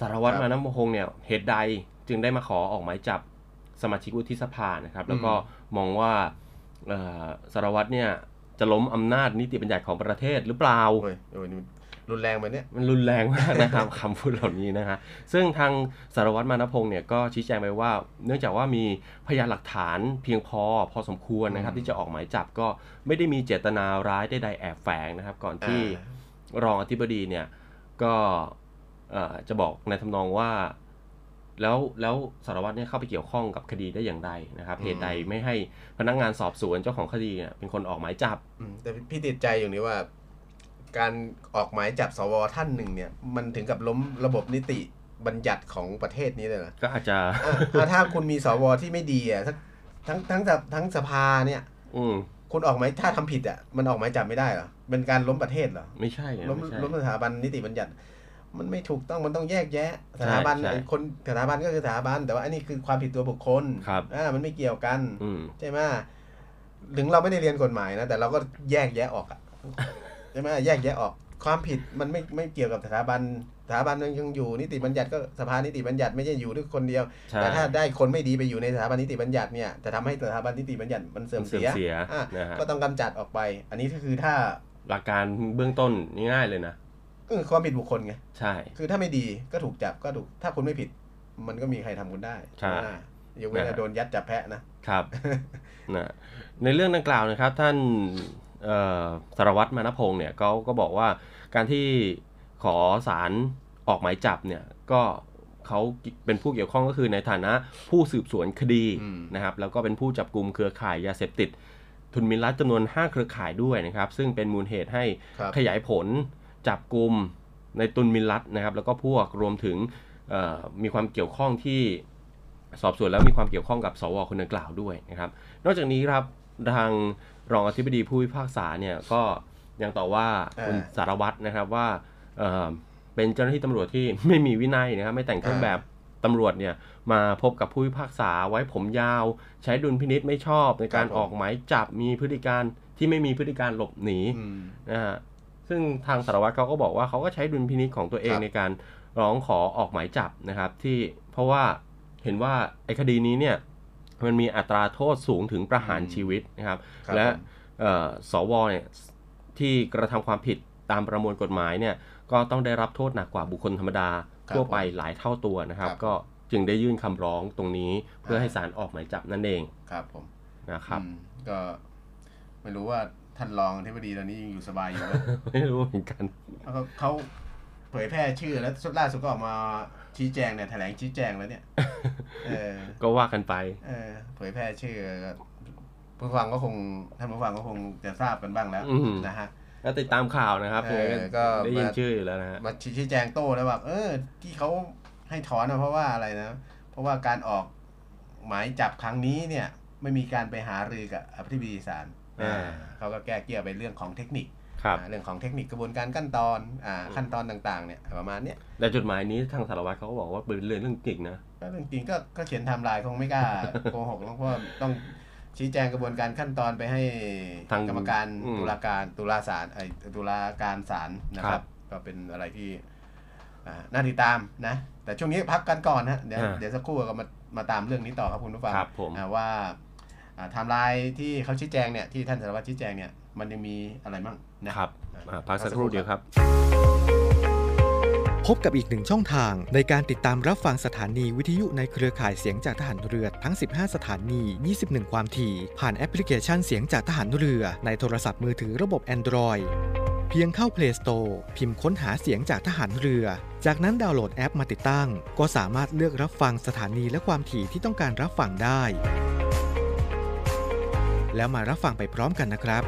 สารวัตรมานะพงษ์เนี่ยเหตุใดจึงได้มาขอออกหมายจับสมาชิกวุฒิสภานะครับแล้วก็มองว่าสารวัตรเนี่ยจะล้มอำนาจนิติบัญญัติของประเทศหรือเปล่าโอ้ยโอ้ยมันรุนแรงไปเนี่ยมันรุนแรงมากนะครับ คำพูดเหล่านี้นะฮะซึ่งทางสารวัตรมานะพงษ์เนี่ยก็ชี้แจงไปว่าเนื่องจากว่ามีพยานหลักฐานเพียงพอพอสมควรนะครับที่จะออกหมายจับก็ไม่ได้มีเจตนาร้ายใดๆแอบแฝงนะครับก่อนที่รองอธิบดีเนี่ยก็จะบอกในทำนองว่าแล้วแล้วสารวัตรเนี่ยเข้าไปเกี่ยวข้องกับคดีได้อย่างไรนะครับเหตุใดไม่ให้พนักงานสอบสวนเจ้าของคดีเนี่ยเป็นคนออกหมายจับแต่พี่ติดใจอย่างนี้ว่าการออกหมายจับสวท่านหนึ่งเนี่ยมันถึงกับล้มระบบนิติ บัญญัติของประเทศนี้เลยนะก็อาจจะถ้าคุณมีสวที่ไม่ดีอ่ะทั้งทั้งทั้งสภาเนี่ยคุณออกไหมถ้าทำผิดอ่ะมันออกไหมจับไม่ได้เหรอเป็นการล้มประเทศเหรอไม่ใช่ล้มล้มสถาบันนิติบัญญัติมันไม่ถูกต้องมันต้องแยกแยะสถาบันคนสถาบันก็คือสถาบันแต่ว่าอันนี้คือความผิดตัวบุคคลอ่ามันไม่เกี่ยวกันใช่ไหมถึงเราไม่ได้เรียนกฎหมายนะแต่เราก็แยกแยะออกอ่ะใช่ไหมแยกแยะออกความผิดมันไม่ไม่เกี่ยวกับสถาบันสถาบันยังอยู่นิติบัญญัติก็สภานิติบัญญัติไม่ใช่อยู่ด้วยคนเดียวแต่ถ้าได้คนไม่ดีไปอยู่ในสถาบันนิติบัญญัติเนี่ยจะทำให้สถาบันนิติบัญญัติมันเสื่อมเสียก็ต้องกำจัดออกไปอันนี้ก็คือถ้าหลักการเบื้องต้นง่ายเลยนะก็คือความผิดบุคคลไงใช่คือถ้าไม่ดีก็ถูกจับก็ถูกถ้าคุณไม่ผิดมันก็มีใครทำคุณได้ใช่ยกเว้นจะโดนยัดจับแพะนะครับนะในเรื่องดังกล่าวนะครับท่านสารวัตรมานะพงษ์เนี่ยเขาก็บอกว่าการที่ขอศาลออกหมายจับเนี่ยก็เขาเป็นผู้เกี่ยวข้องก็คือในฐานะผู้สืบสวนคดีนะครับแล้วก็เป็นผู้จับกลุ่มเครือข่ายยาเสพติดทุนมิลลัตจำนวนห้าเครือข่ายด้วยนะครับซึ่งเป็นมูลเหตุให้ขยายผลจับกลุ่มในทุนมิลลัตนะครับแล้วก็พวกรวมถึงมีความเกี่ยวข้องที่สอบสวนแล้วมีความเกี่ยวข้องกับสวคนดังกล่าวด้วยนะครับนอกจากนี้ครับทางรองอธิบดีผู้พิพากษาเนี่ยก็ยังต่อว่าคุณสารวัตรนะครับว่าเอ่อเป็นเจ้าหน้าที่ตำรวจที่ไม่มีวินัยนะครับไม่แต่งเครื่องแบบตำรวจเนี่ยมาพบกับผู้พิพากษาไว้ผมยาวใช้ดุลพินิจไม่ชอบในการออกหมายจับมีพฤติการที่ไม่มีพฤติการหลบหนีนะฮะซึ่งทางสารวัตรเขาก็บอกว่าเขาก็ใช้ดุลพินิจของตัวเองในการร้องขอออกหมายจับนะครับที่เพราะว่าเห็นว่าไอ้คดีนี้เนี่ยมันมีอัตราโทษสูงถึงประหารชีวิตนะครับและสวเนี่ยที่กระทำความผิดตามประมวลกฎหมายเนี่ยก็ต้องได้รับโทษหนักกว่าบุคคลธรรมดาทั่วไปหลายเท่าตัวนะครับก็จึงได้ยื่นคำร้องตรงนี้เพื่อให้ศาลออกหมายจับนั่นเองครับผมนะครับก็ไม่รู้ว่าท่านรองอธิบดีตอนนี้ยังอยู่สบายอยู่ไหมไม่รู้เหมือนกันเขาเผยแพร่ชื่อแล้วล่าสุดก็ออกมาชี้แจงเนี่ยแถลงชี้แจงแล้วเนี่ยก็ว่ากันไปเผยแพร่ชื่อผู้ฟังก็คงท่านผู้ฟังก็คงจะทราบกันบ้างแล้วนะฮะก็ติดตามข่าวนะครับก็ได้ยินชื่ออยู่แล้วนะฮะมาชี้แจงโต้แล้วแบบเออที่เขาให้ถอนเพราะว่าอะไรนะเพราะว่าการออกหมายจับครั้งนี้เนี่ยไม่มีการไปหารือกับอธิบดีศาลเขาก็แก้เกี่ยวไปเรื่องของเทคนิคเรื่องของเทคนิคกระบวนการขั้นตอนอ่าขั้นตอนต่างๆเนี่ยประมาณเนี้ยแต่จดหมายนี้ทางสารวัตรเขาก็บอกว่าเป็นเรื่องเรื่องจริงนะก็เรื่องจริงก็ก็เขียนไทม์ไลน์คงไม่กล้าโกหกเพราะว่าต้องชี้แจงกระบวนการขั้นตอนไปให้กรรมการตุลาการตุลาศาลไอ้ตุลาการศาลนะครับก็เป็นอะไรที่อ่าน่าติดตามนะแต่ช่วงนี้พักกันก่อนฮะเดี๋ยวเดี๋ยวสักครู่ก็มามาตามเรื่องนี้ต่อครับคุณผู้ฟังว่าไทม์ไลน์ที่เขาชี้แจงเนี่ยที่ท่านสารวัตรชี้แจงเนี่ยมันยังมีอะไรบ้างนะครับพักสักครู่เดียวครับพบกับอีกหนึ่งช่องทางในการติดตามรับฟังสถานีวิทยุในเครือข่ายเสียงจากทหารเรือทั้งสิบห้าสถานียี่สิบเอ็ดความถี่ผ่านแอปพลิเคชันเสียงจากทหารเรือในโทรศัพท์มือถือระบบ Android เพียงเข้า Play Store พิมพ์ค้นหาเสียงจากทหารเรือจากนั้นดาวน์โหลดแอปมาติดตั้งก็สามารถเลือกรับฟังสถานีและความถี่ที่ต้องการรับฟังได้แล้วมารับฟังไปพร้อมกันนะครับ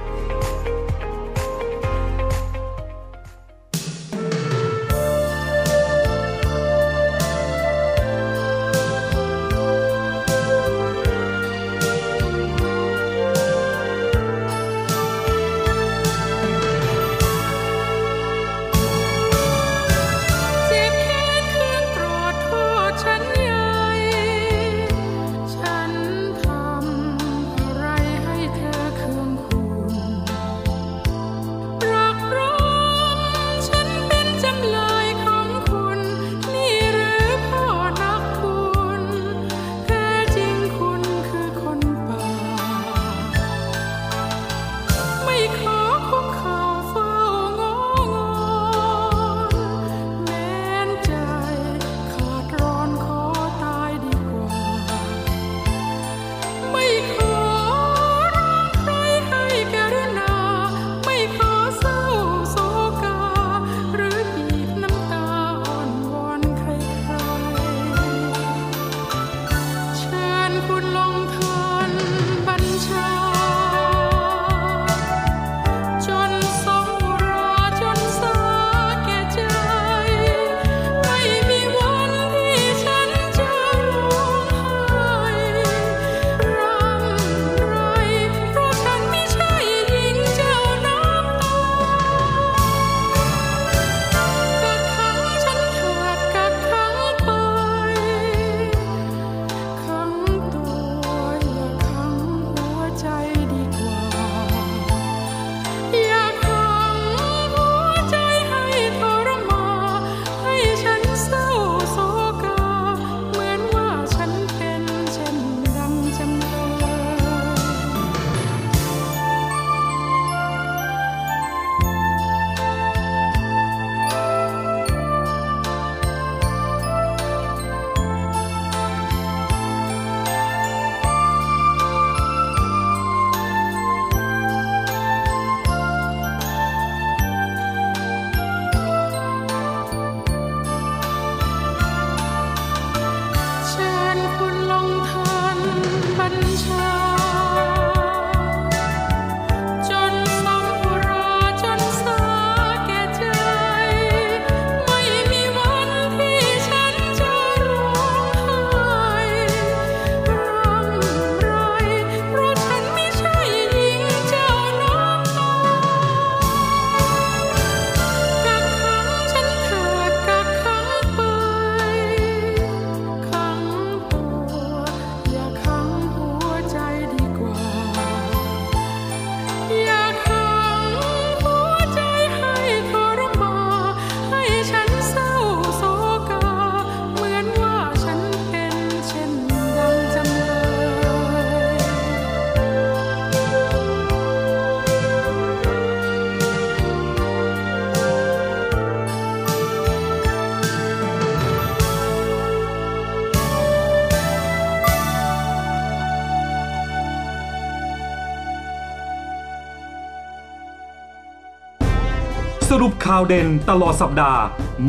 รุปข่าวเด่นตลอดสัปดาห์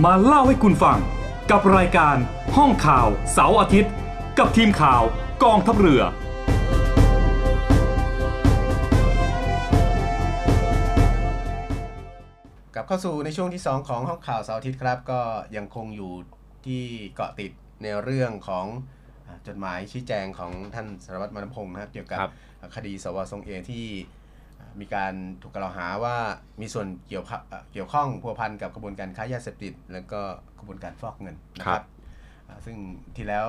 มาเล่าให้คุณฟังกับรายการห้องข่าวเสาร์อาทิตย์กับทีมข่าวกองทัพเรือกลับเข้าสู่ในช่วงที่สองของห้องข่าวเสาร์อาทิตย์ครับก็ยังคงอยู่ที่เกาะติดในเรื่องของจดหมายชี้แจงของท่านสารวัตรมณพงศ์นะครับเกี่ยวกับคดีสว.ทรงเอที่มีการถูกกล่าวหาว่ามีส่วนเกี่ยวเกี่ยวข้องพัวพันกับกระบวนการค้ายาเสพติดแล้วก็กระบวนการฟอกเงินนะครับซึ่งที่แล้ว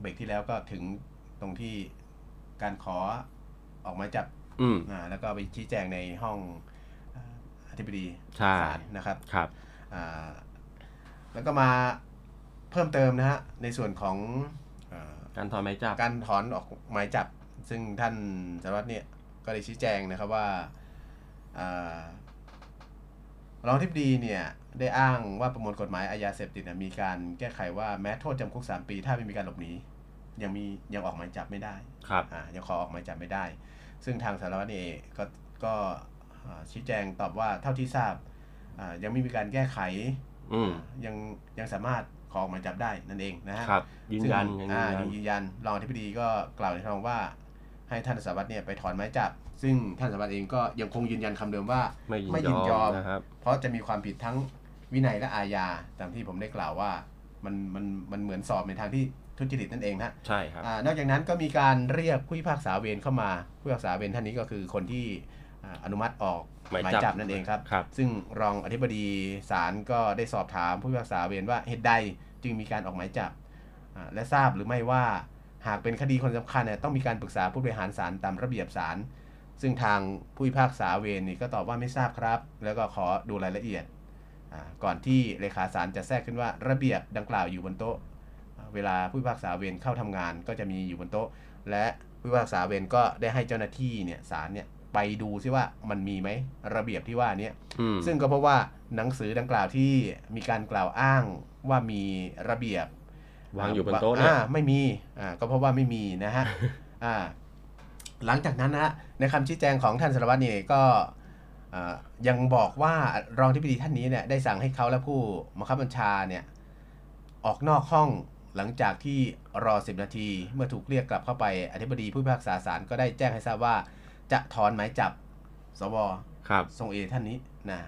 เบรกที่แล้วก็ถึงตรงที่การขอออกหมายจับแล้วก็ไปชี้แจงในห้องอธิบดีศาลนะครับครับแล้วก็มาเพิ่มเติมนะฮะในส่วนของการถอนหมายจับการถอนออกหมายจับซึ่งท่านสารวัตรเนี่ยก็ได้ชี้แจงนะครับว่ารองอธิบดีเนี่ยได้อ้างว่าประมวลกฎหมายอาญาเสพติดมีการแก้ไขว่าแม้โทษจำคุกสามปีถ้าไม่มีการหลบหนียังมียังออกหมายจับไม่ได้ครับยังขอออกหมายจับไม่ได้ซึ่งทางสารวัตรเนี่ยก็ก็ชี้แจงตอบว่าเท่าที่ทราบยังไม่มีการแก้ไขยังยังสามารถขอออกหมายจับได้นั่นเองนะฮะยืนยันยืนยันรองอธิบดีก็กล่าวในทำนองว่าให้ท่านสารวัตรเนี่ยไปถอนหมายจับซึ่งท่านสารวัตรเองก็ยังคงยืนยันคำเดิมว่าไม่ยินยอมเพราะจะมีความผิดทั้งวินัยและอาญาตามที่ผมได้กล่าวว่ามันมันมันเหมือนสอบในทางที่ทุจริตนั่นเองนะใช่ครับนอกจากนั้นก็มีการเรียกผู้พิพากษาเวรเข้ามาผู้พิพากษาเวรท่านนี้ก็คือคนที่อนุมัติออกหมายจับนั่นเองครับซึ่งรองอธิบดีศาลก็ได้สอบถามผู้พิพากษาเวรว่าเหตุใดจึงมีการออกหมายจับและทราบหรือไม่ว่าหากเป็นคดีคนสำคัญเนี่ยต้องมีการปรึกษาผู้บริหารศาลตามระเบียบศาลซึ่งทางผู้พิพากษาเวรนี่ก็ตอบว่าไม่ทราบครับแล้วก็ขอดูรายละเอียดก่อนที่เลขาศาลจะแทรกขึ้นว่าระเบียบดังกล่าวอยู่บนโต๊ะเวลาผู้พิพากษาเวรเข้าทำงานก็จะมีอยู่บนโต๊ะและผู้พิพากษาเวรก็ได้ให้เจ้าหน้าที่เนี่ยศาลเนี่ยไปดูซิว่ามันมีไหมระเบียบที่ว่านี้ซึ่งก็เพราะว่าหนังสือดังกล่าวที่มีการกล่าวอ้างว่ามีระเบียบวางอยู่บนโต๊ะนะไม่มีอ่าก็เพราะว่าไม่มีนะฮะ อ่าหลังจากนั้นนะฮะในคำชี้แจงของท่านสารวัตรเนี่ยก็อ่ายังบอกว่ารองอธิบดีท่านนี้เนี่ยได้สั่งให้เขาและผู้บังคับบัญชาเนี่ยออกนอกห้องหลังจากที่รอสิบนาทีเมื่อถูกเรียกกลับเข้าไปอธิบดีผู้พิพากษาศาลก็ได้แจ้งให้ทราบว่าจะถอนหมายจับสว.ทรงเอท่านนี้นะ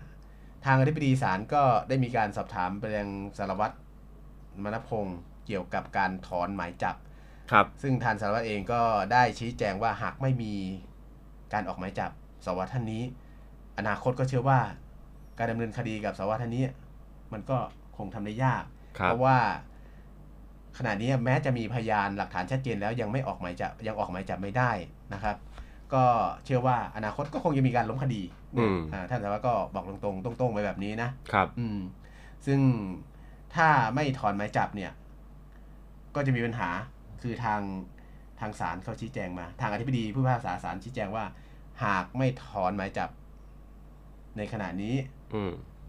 ทางอธิบดีศาลก็ได้มีการสอบถามไปยังสารวัตรมณพงศ์เกี่ยวกับการถอนหมายจับครับซึ่งทางสารวัตรเองก็ได้ชี้แจงว่าหากไม่มีการออกหมายจับสว.ท่านนี้อนาคตก็เชื่อว่าการดำเนินคดีกับสว.ท่านนี้มันก็คงทำได้ยากเพราะว่าขณะนี้แม้จะมีพยานหลักฐานชัดเจนแล้วยังไม่ออกหมายจับยังออกหมายจับไม่ได้นะครับก็เชื่อว่าอนาคตก็คงจะมีการล้มคดีท่านสารวัตรก็บอกตรงๆตรงๆไปแบบนี้นะครับซึ่งถ้าไม่ถอนหมายจับเนี่ยก็จะมีปัญหาคือทางทางศาลเขาชี้แจงมาทางอธิบดีผู้พิพากษาศาลชี้แจงว่าหากไม่ถอนหมายจับในขณะนี้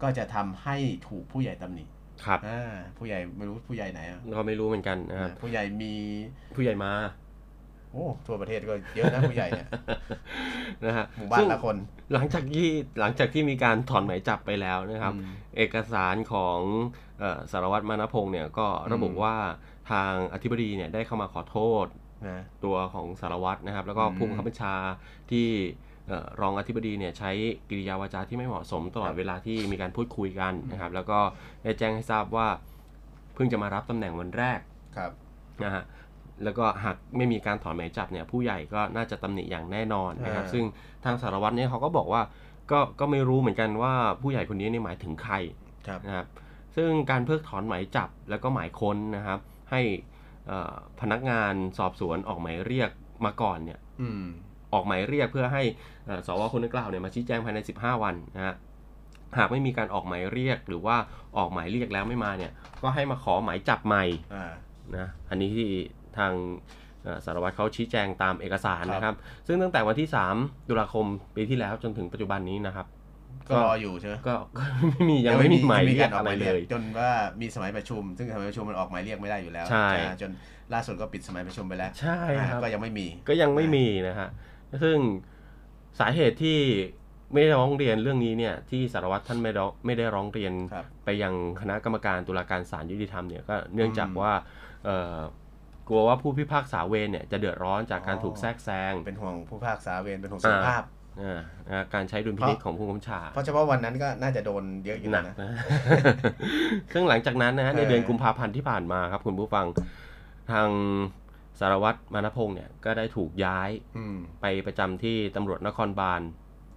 ก็จะทำให้ถูกผู้ใหญ่ตำหนิครับผู้ใหญ่ไม่รู้ผู้ใหญ่ไหนก็ไม่รู้เหมือนกันนะครับผู้ใหญ่มีผู้ใหญ่มาโอ้ทั่วประเทศก็เยอะนะผู้ใหญ่เนี่ยนะฮะหมู่บ้านละคนหลังจากที่หลังจากที่มีการถอนหมายจับไปแล้วนะครับเอกสารของสารวัตรมณพงศ์เนี่ยก็ระบุว่าทางอธิบดีเนี่ยได้เข้ามาขอโทษนะตัวของสารวัตรนะครับแล้วก็ผู้บังคับบัญชาที่รองอธิบดีเนี่ยใช้กิริยาวาจาที่ไม่เหมาะสมตลอดเวลาที่มีการพูดคุยกันนะครับแล้วก็ได้แจ้งให้ทราบว่าเพิ่งจะมารับตำแหน่งวันแรกนะฮะแล้วก็หากไม่มีการถอนหมายจับเนี่ยผู้ใหญ่ก็น่าจะตำหนิอย่างแน่นอนนะครับซึ่งทางสารวัตรเนี่ยเขาก็บอกว่าก็ก็ไม่รู้เหมือนกันว่าผู้ใหญ่คนนี้เนี่ยหมายถึงใครนะครับซึ่งการเพิกถอนหมายจับแล้วก็หมายค้นนะครับให้พนักงานสอบสวนออกหมายเรียกมาก่อนเนี่ยออกหมายเรียกเพื่อให้สว.คนดังกล่าวเนี่ยมาชี้แจงภายในสิบห้าวันนะฮะหากไม่มีการออกหมายเรียกหรือว่าออกหมายเรียกแล้วไม่มาเนี่ยก็ให้มาขอหมายจับใหม่นะอันนี้ที่ทางสารวัตรเขาชี้แจงตามเอกสารนะครับซึ่งตั้งแต่วันที่สามตุลาคมปีที่แล้วจนถึงปัจจุบันนี้นะครับก็รออยู่ใช่ไหมก็ไม่มียังไม่มีหมายเรียกออกมาเลยจนว่ามีสมัยประชุมซึ่งสมัยประชุมมันออกหมายเรียกไม่ได้อยู่แล้วใช่จนล่าสุดก็ปิดสมัยประชุมไปแล้วใช่ก็ยังไม่มีก็ยังไม่มีนะฮะซึ่งสาเหตุที่ ไม่ได้ร้องเรียนเรื่องนี้เนี่ยที่สารวัตรท่านไม่ได้ไม่ได้ร้องเรียนไปยังคณะกรรมการตุลาการศาลยุติธรรมเนี่ยก็เนื่องจากว่ากลัวว่าผู้พิพากษาเวรเนี่ยจะเดือดร้อนจากการถูกแทรกแซงเป็นห่วงผู้พิพากษาเวรเป็นห่วงสุขภาพการใช้ดุลพินิจของผู้กำกับชาเพราะเฉพาะวันนั้นก็น่าจะโดนเยอะอยู่นะซึ่งหลังจากนั้นนะในเดือนกุมภาพันธ์ที่ผ่านมาครับคุณผู้ฟังทางสารวัตรมานพงศ์เนี่ยก็ได้ถูกย้ายไปประจำที่ตำรวจนครบาล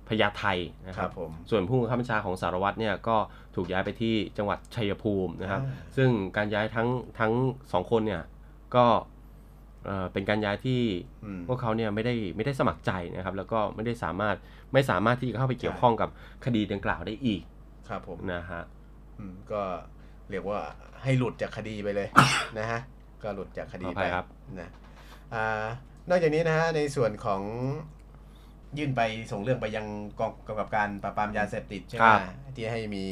พญาไทนะครับส่วนผู้บังคับบัญชาของสารวัตรเนี่ยก็ถูกย้ายไปที่จังหวัดชัยภูมินะครับซึ่งการย้ายทั้งทั้งสองคนเนี่ยก็เป็นการย้ายที่พวกเขาเนี่ยไม่ได้ไม่ได้สมัครใจนะครับแล้วก็ไม่ได้สามารถไม่สามารถที่จะเข้าไปเกี่ยวข้องกับคดีดังกล่าวได้อีกครับผมนะฮะก็เรียกว่าให้หลุดจากคดีไปเลย นะฮะก็หลุดจากคดีไปครับนะนอกจากนี้นะฮะในส่วนของยื่นไปส่งเรื่องไปยังกองกำกับการปราบปรามยาเสพติดใช่ไหมที่ให้มี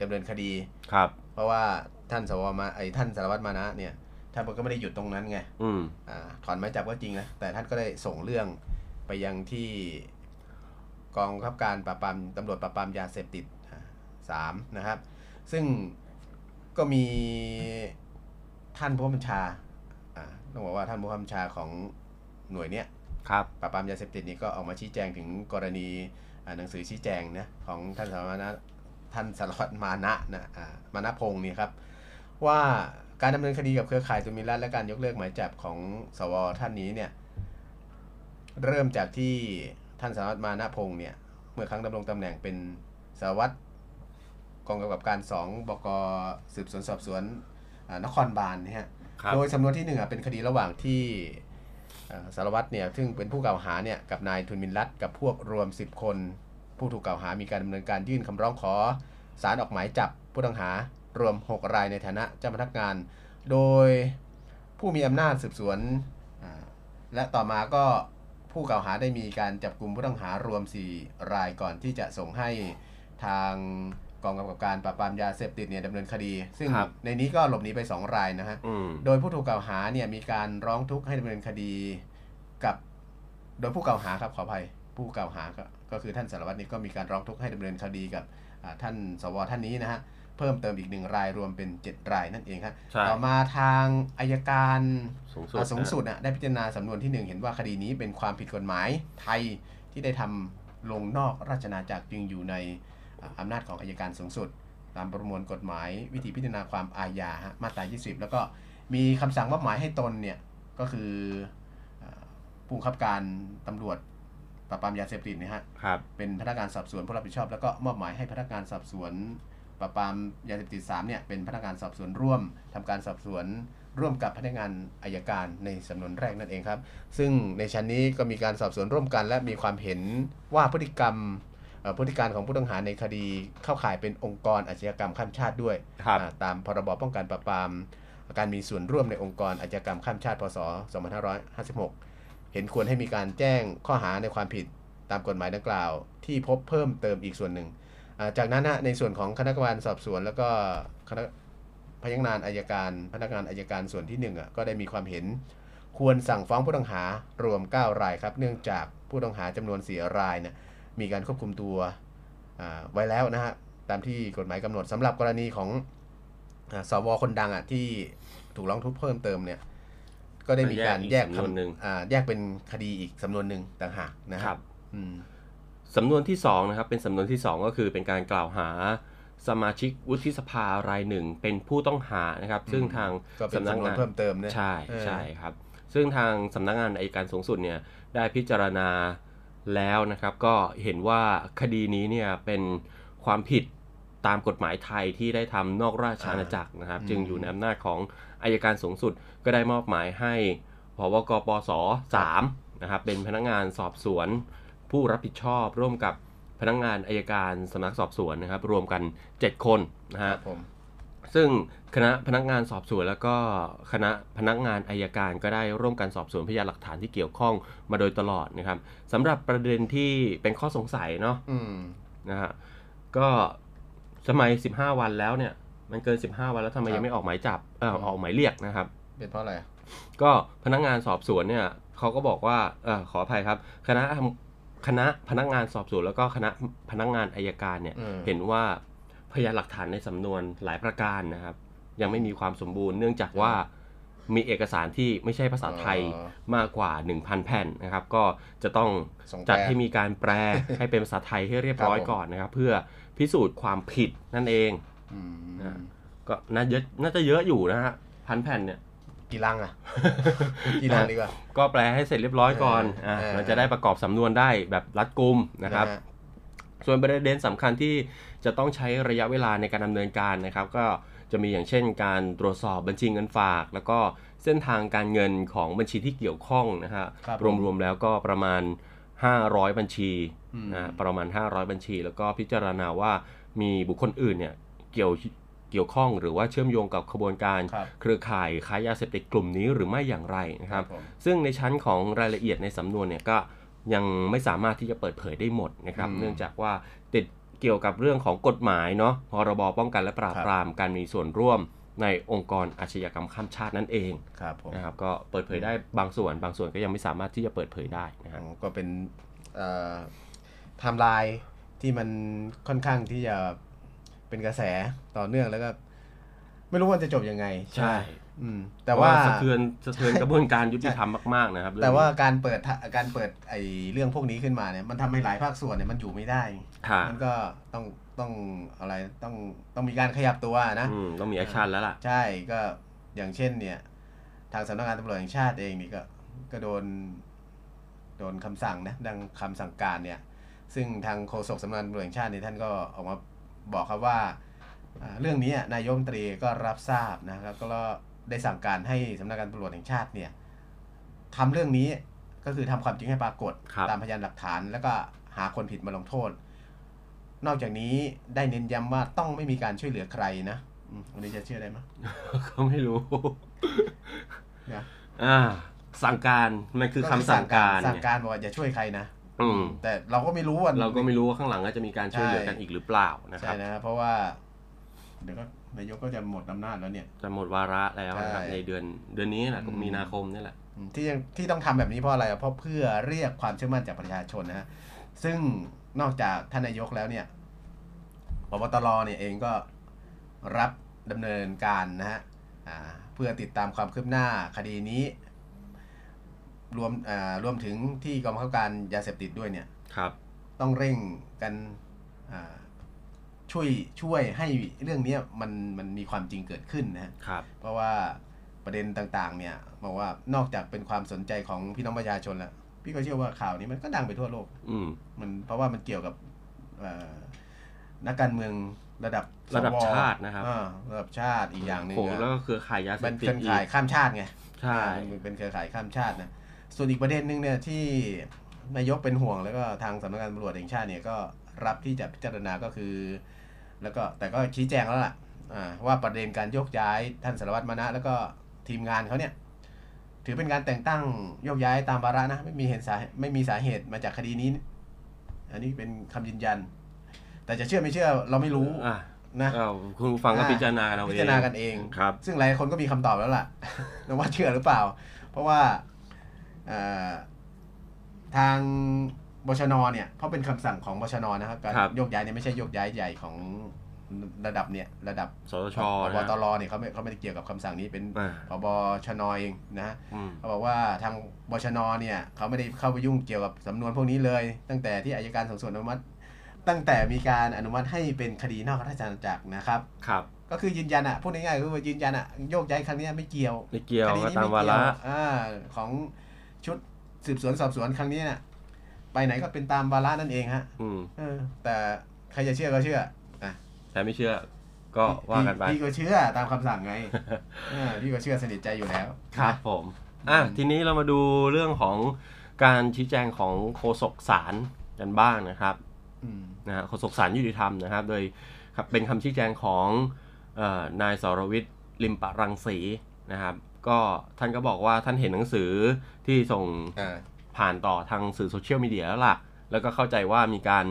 ดำเนินคดีครับเพราะว่าท่านสวมาไอ้ท่านสารวัตรมานะเนี่ยท่านก็ไม่ได้หยุดตรงนั้นไงอ่าถอนหมายจับก็จริงนะแต่ท่านก็ได้ส่งเรื่องไปยังที่กองบังคับการปราบปรามตำรวจปราบปรามยาเสพติดสามนะครับซึ่งก็มีท่านผู้บัญชาอ่าต้องบอกว่าท่านผู้บัญชาของหน่วยเนี้ยครับปราบปรามยาเสพติดนี่ก็ออกมาชี้แจงถึงกรณีหนังสือชี้แจงนะของท่านสารวัตรนะท่านสารวัตรมานะนะอ่ามานะพงศ์นี่ครับว่าการดำเนินคดีกับเครือข่ายตุมิรัตและการยกเลิกหมายจับของสวท่านนี้เนี่ยเริ่มจากที่ท่านสารวัตรมานะพงศ์เนี่ยเมื่อครั้งดำรงตำแหน่งเป็นสารวัตรกองกำกับการสองบก.สืบสวนสอบสวนนครบาลนะฮะโดยสำนวนที่หนึ่งเป็นคดีระหว่างที่สารวัตรเนี่ยซึ่งเป็นผู้กล่าวหาเนี่ยกับนายทุนมินรัตกับพวกรวมสิบคนผู้ถูกกล่าวหามีการดำเนินการยื่นคำร้องขอศาลออกหมายจับผู้ต้องหารวมหกรายในฐานะเจ้าพนักงานโดยผู้มีอำนาจสืบสวนและต่อมาก็ผู้กล่าวหาได้มีการจับกลุ่มผู้ต้องหารวมสี่รายก่อนที่จะส่งให้ทางกองกำกับการปราบปรามยาเสพติดเนี่ยดำเนินคดีซึ่งในนี้ก็หลบหนีไปสองรายนะฮะโดยผู้ถูกกล่าวหาเนี่ยมีการร้องทุกข์ให้ดำเนินคดีกับโดยผู้กล่าวหาครับขออภัยผู้กล่าวหาก็คือท่านสารวัตรนี่ก็มีการร้องทุกข์ให้ดำเนินคดีกับท่านสวท่านนี้นะฮะเพิ่มเติมอีกหนึ่งรายรวมเป็นเจ็ดรายนั่นเองครับต่อมาทางอัยการสูงสุดสูงสุดนะได้พิจารณาสำนวนที่หนึ่งเห็นว่าคดีนี้เป็นความผิดกฎหมายไทยที่ได้ทำลงนอกราชอาณาจักรจึงอยู่ในอำนาจของอัยการสูงสุดตามประมวลกฎหมายวิธีพิจารณาความอาญามาตรายี่สิบแล้วก็มีคำสั่งมอบหมายให้ตนเนี่ยก็คือผู้บังคับการตำรวจปราบปรามยาเสพติดนะฮะเป็นพนักงานสอบสวนผู้รับผิดชอบแล้วก็มอบหมายให้พนักงานสอบสวนปราบปรามยาเสพติดสามเนี่ยเป็นพนักงานสอบสวนร่วมทำการสอบสวนร่วมกับพนักงานอัยการในสำนวนแรกนั่นเองครับซึ่งในชั้นนี้ก็มีการสอบสวนร่วมกันและมีความเห็นว่าพฤติกรรมพฤติการของผู้ต้องหาในคดีเข้าข่ายเป็นองค์กรอาชญากรรมข้ามชาติด้วยตามพรบป้องกันปราบปรามการมีส่วนร่วมในองค์กรอาชญากรรมข้ามชาติพ.ศ.สองพันห้าร้อยห้าสิบหกเห็นควรให้มีการแจ้งข้อหาในความผิดตามกฎหมายดังกล่าวที่พบเพิ่มเติมอีกส่วนหนึ่งจากนั้นในส่วนของคณะกรรมการสอบสวนแล้วก็คณะพนักงานอัยการพนักงานอัยการส่วนที่หนึ่งก็ได้มีความเห็นควรสั่งฟ้องผู้ต้องหารวมเก้ารายครับเนื่องจากผู้ต้องหาจำนวนสี่รายเนี่ยมีการควบคุมตัวไว้แล้วนะฮะตามที่กฎหมายกำหนดสำหรับกรณีของสวคนดังอ่ะที่ถูกร้องทุกข์เพิ่มเติมเนี่ยก็ได้มีการแยกคำหนึ่งแยกเป็นคดีอีกสำนวนหนึ่งต่างหากนะครับสำนวนที่สองนะครับเป็นสำนวนที่สองก็คือเป็นการกล่าวหาสมาชิกวุฒิสภารายหนึ่งเป็นผู้ต้องหานะครับซึ่งทางสำนักงานเพิ่มเติมเนี่ยใช่ใช่ครับซึ่งทางสำนักงานอัยการสูงสุดเนี่ยได้พิจารณาแล้วนะครับก็เห็นว่าคดีนี้เนี่ยเป็นความผิดตามกฎหมายไทยที่ได้ทำนอกราชอาณาจักรนะครับจึงอยู่ในอำนาจของอัยการสูงสุดก็ได้มอบหมายให้ผว.ก.ปส.สามนะครับเป็นพนักงานสอบสวนผู้รับผิดชอบร่วมกับพนักงานอัยการสำนักสอบสวนนะครับรวมกันเจ็ดคนนะฮะซึ่งคณะพนักงานสอบสวนแล้วก็คณะพนักงานอัยการก็ได้ร่วมกันสอบสวนพยานหลักฐานที่เกี่ยวข้องมาโดยตลอดนะครับสำหรับประเด็นที่เป็นข้อสงสัยเนาะนะฮะก็สมัยสิบห้าวันแล้วเนี่ยมันเกินสิบห้าวันแล้วทำไมยังไม่ออกหมายจับเอ่อออกหมายเรียกนะครับเป็นเพราะอะไรก็พนักงานสอบสวนเนี่ยเขาก็บอกว่าเอ่อขออภัยครับคณะ คณะพนักงานสอบสวนแล้วก็คณะพนักงานอัยการเนี่ยเห็นว่าพยานหลักฐานในสำนวนหลายประการนะครับยังไม่มีความสมบูรณ์เนื่องจากว่ามีเอกสารที่ไม่ใช่ภาษาไทยมากกว่า หนึ่งพัน แผ่นนะครับก็จะต้องจัดให้มีการแปลให้เป็นภาษาไทยให้เรียบร้อยก่อนนะครับเพื่อพิสูจน์ความผิดนั่นเองนะก็น่าจะเยอะอยู่นะฮะพันแผ่นเนี่ยกี่ลังอ่ะกี่ลังดีกว่าก็แปลให้เสร็จเรียบร้อยก่อนอ่ะเราจะได้ประกอบสำนวนได้แบบรัดกุมนะครับส่วนประเด็นสำคัญที่จะต้องใช้ระยะเวลาในการดำเนินการนะครับก็จะมีอย่างเช่นการตรวจสอบบัญชีเงินฝากแล้วก็เส้นทางการเงินของบัญชีที่เกี่ยวข้องนะฮะรวมๆแล้วก็ประมาณห้าร้อยบัญชีนะประมาณห้าร้อยบัญชีแล้วก็พิจารณาว่ามีบุคคลอื่นเนี่ยเกี่ยวเกี่ยวข้องหรือว่าเชื่อมโยงกับขบวนการเครือข่ายค้ายาเสพติดกลุ่มนี้หรือไม่อย่างไรนะครับซึ่งในชั้นของรายละเอียดในสำนวนเนี่ยก็ยังไม่สามารถที่จะเปิดเผยได้หมดนะครับเนื่องจากว่าติดเกี่ยวกับเรื่องของกฎหมายเนาะพรบป้องกันและปราบปรามการมีส่วนร่วมในองค์กรอาชญากรรมข้ามชาตินั่นเองนะครับก็เปิดเผยได้บางส่วนบางส่วนก็ยังไม่สามารถที่จะเปิดเผยได้นะครับก็เป็นไทม์ไลน์ที่มันค่อนข้างที่จะเป็นกระแสต่อเนื่องแล้วก็ไม่รู้ว่าจะจบยังไงใช่แต่ว่าสะเทือนสะเทือนกระบวนการยุติธรรมมากๆนะครับแต่ว่าการเปิดการเปิดไอ้เรื่องพวกนี้ขึ้นมาเนี่ยมันทำให้หลายภาคส่วนเนี่ยมันอยู่ไม่ได้มันก็ต้องต้องอะไรต้องต้องมีการขยับตัวนะต้องมีแอคชั่นแล้วล่ะใช่ก็อย่างเช่นเนี่ยทางสำนักงานตำรวจแห่งชาติเองนี่ก็ก็โดนโดนคำสั่งนะดังคำสั่งการเนี่ยซึ่งทางโฆษกสำนักงานตำรวจแห่งชาติเนี่ยท่านก็ออกมาบอกครับว่าเรื่องนี้นายกรัฐมนตรีก็รับทราบนะแล้วก็ได้สั่งการให้สำนักงานตำรวจแห่งชาติเนี่ยทำเรื่องนี้ก็คือทำความจริงให้ปรากฏตามพยานหลักฐานแล้วก็หาคนผิดมาลงโทษนอกจากนี้ได้เน้นย้ำว่าต้องไม่มีการช่วยเหลือใครนะอันนี้จะเชื่อได้ไหมก็ไม่รู้นะสั่งการมันคือคำสั่งการสั่งการบอกว่าอย่าช่วยใครนะแต่เราก็ไม่รู้ว่าเราก็ไม่รู้ว่าข้างหลังจะมีการช่วยเหลือกันอีกหรือเปล่านะครับใช่นะเพราะว่าเดี๋ยวก็นายกก็จะหมดอำนาจแล้วเนี่ยจะหมดวาระแล้วนะครับในเดือนเดือนนี้แหละมีนาคมนี่แหละที่ที่ต้องทำแบบนี้เพราะอะไรเพราะเพื่อเรียกความเชื่อมั่นจากประชาชนนะฮะซึ่งนอกจากท่านนายกแล้วเนี่ยผบ.ตร.เนี่ยเองก็รับดำเนินการนะฮะเพื่อติดตามความคืบหน้าคดีนี้รวมรวมถึงที่กองบังคับการยาเสพติดด้วยเนี่ยต้องเร่งกันช่วยช่วยให้เรื่องนี้มันมันมีความจริงเกิดขึ้นนะครับเพราะว่าประเด็นต่างๆเนี่ยบอกว่านอกจากเป็นความสนใจของพี่น้องประชาชนแล้วพี่ก็เชื่อว่าข่าวนี้มันก็ดังไปทั่วโลกมันเพราะว่ามันเกี่ยวกับนักการเมืองระดับระดับชาตินะครับระดับชาติอีกอย่างนึงแล้วก็เครือข่ายยาเสพติดเป็นเครือข่ายข้ามชาติไงใช่มันเป็นเครือข่ายข้ามชาตินะส่วนอีกประเด็นนึงเนี่ยที่นายกเป็นห่วงแล้วก็ทางสำนักงานตำรวจแห่งชาติเนี่ยก็รับที่จะพิจารณาก็คือแล้วก็แต่ก็ชี้แจงแล้วล่ะว่าประเด็นการโยกย้ายท่านสารวัตรมณะแล้วก็ทีมงานเขาเนี่ยถือเป็นการแต่งตั้งโยกย้ายตามวาระนะไม่มีเหตุสาไม่มีสาเหตุมาจากคดีนี้อันนี้เป็นคำยืนยันแต่จะเชื่อไม่เชื่อเราไม่รู้นะคุณฟังก็พิจารณากันเอาเองพิจารณากันเองครับซึ่งหลายคนก็มีคำตอบแล้วล่ะว่าเชื่อหรือเปล่าเพราะว่าทางบชน.เนี่ยเพราะเป็นคำสั่งของบชน.นะครับการโยกย้ายเนี่ยไม่ใช่โยกย้ายใหญ่ของระดับเนี่ยระดับสตช.พบตร.เนี่ยเขาไม่เขาไม่ได้เกี่ยวกับคำสั่งนี้เป็นพบชน.เองนะเขาบอกว่าทางบชน.เนี่ยเขาไม่ได้เข้าไปยุ่งเกี่ยวกับสำนวนพวกนี้เลยตั้งแต่ที่อัยการส่งส่วนอนุมัติตั้งแต่มีการอนุมัติให้เป็นคดีนอกราชอาณาจักรนะครับครับก็คือยืนยันอ่ะพูดง่ายๆก็คือยืนยันอ่ะโยกย้ายครั้งนี้ไม่เกี่ยวไม่เกี่ยวคดีนี้ไม่เกี่ยวของชุดสืบสวนสอบสวนครั้งนี้น่ะไปไหนก็เป็นตามวาระนั่นเองฮะแต่ใครจะเชื่อก็เชื่อแต่ไม่เชื่อก็ว่ากันไปพี่ก็เชื่อตามคำสั่งไงพี่ก็เชื่อสนิทใจอยู่แล้วครับผมอ่ะทีนี้เรามาดูเรื่องของการชี้แจงของโฆษกศาลกันบ้างนะครับนะฮะโฆษกศาลยุติธรรมนะครับโดยเป็นคำชี้แจงของนายสรวิทย์ลิมปรังสีนะครับก็ท่านก็บอกว่าท่านเห็นหนังสือที่ส่งผ่านต่อทางสื่อโซเชียลมีเดียแล้วล่ะแล้วก็เข้าใจว่ามีการ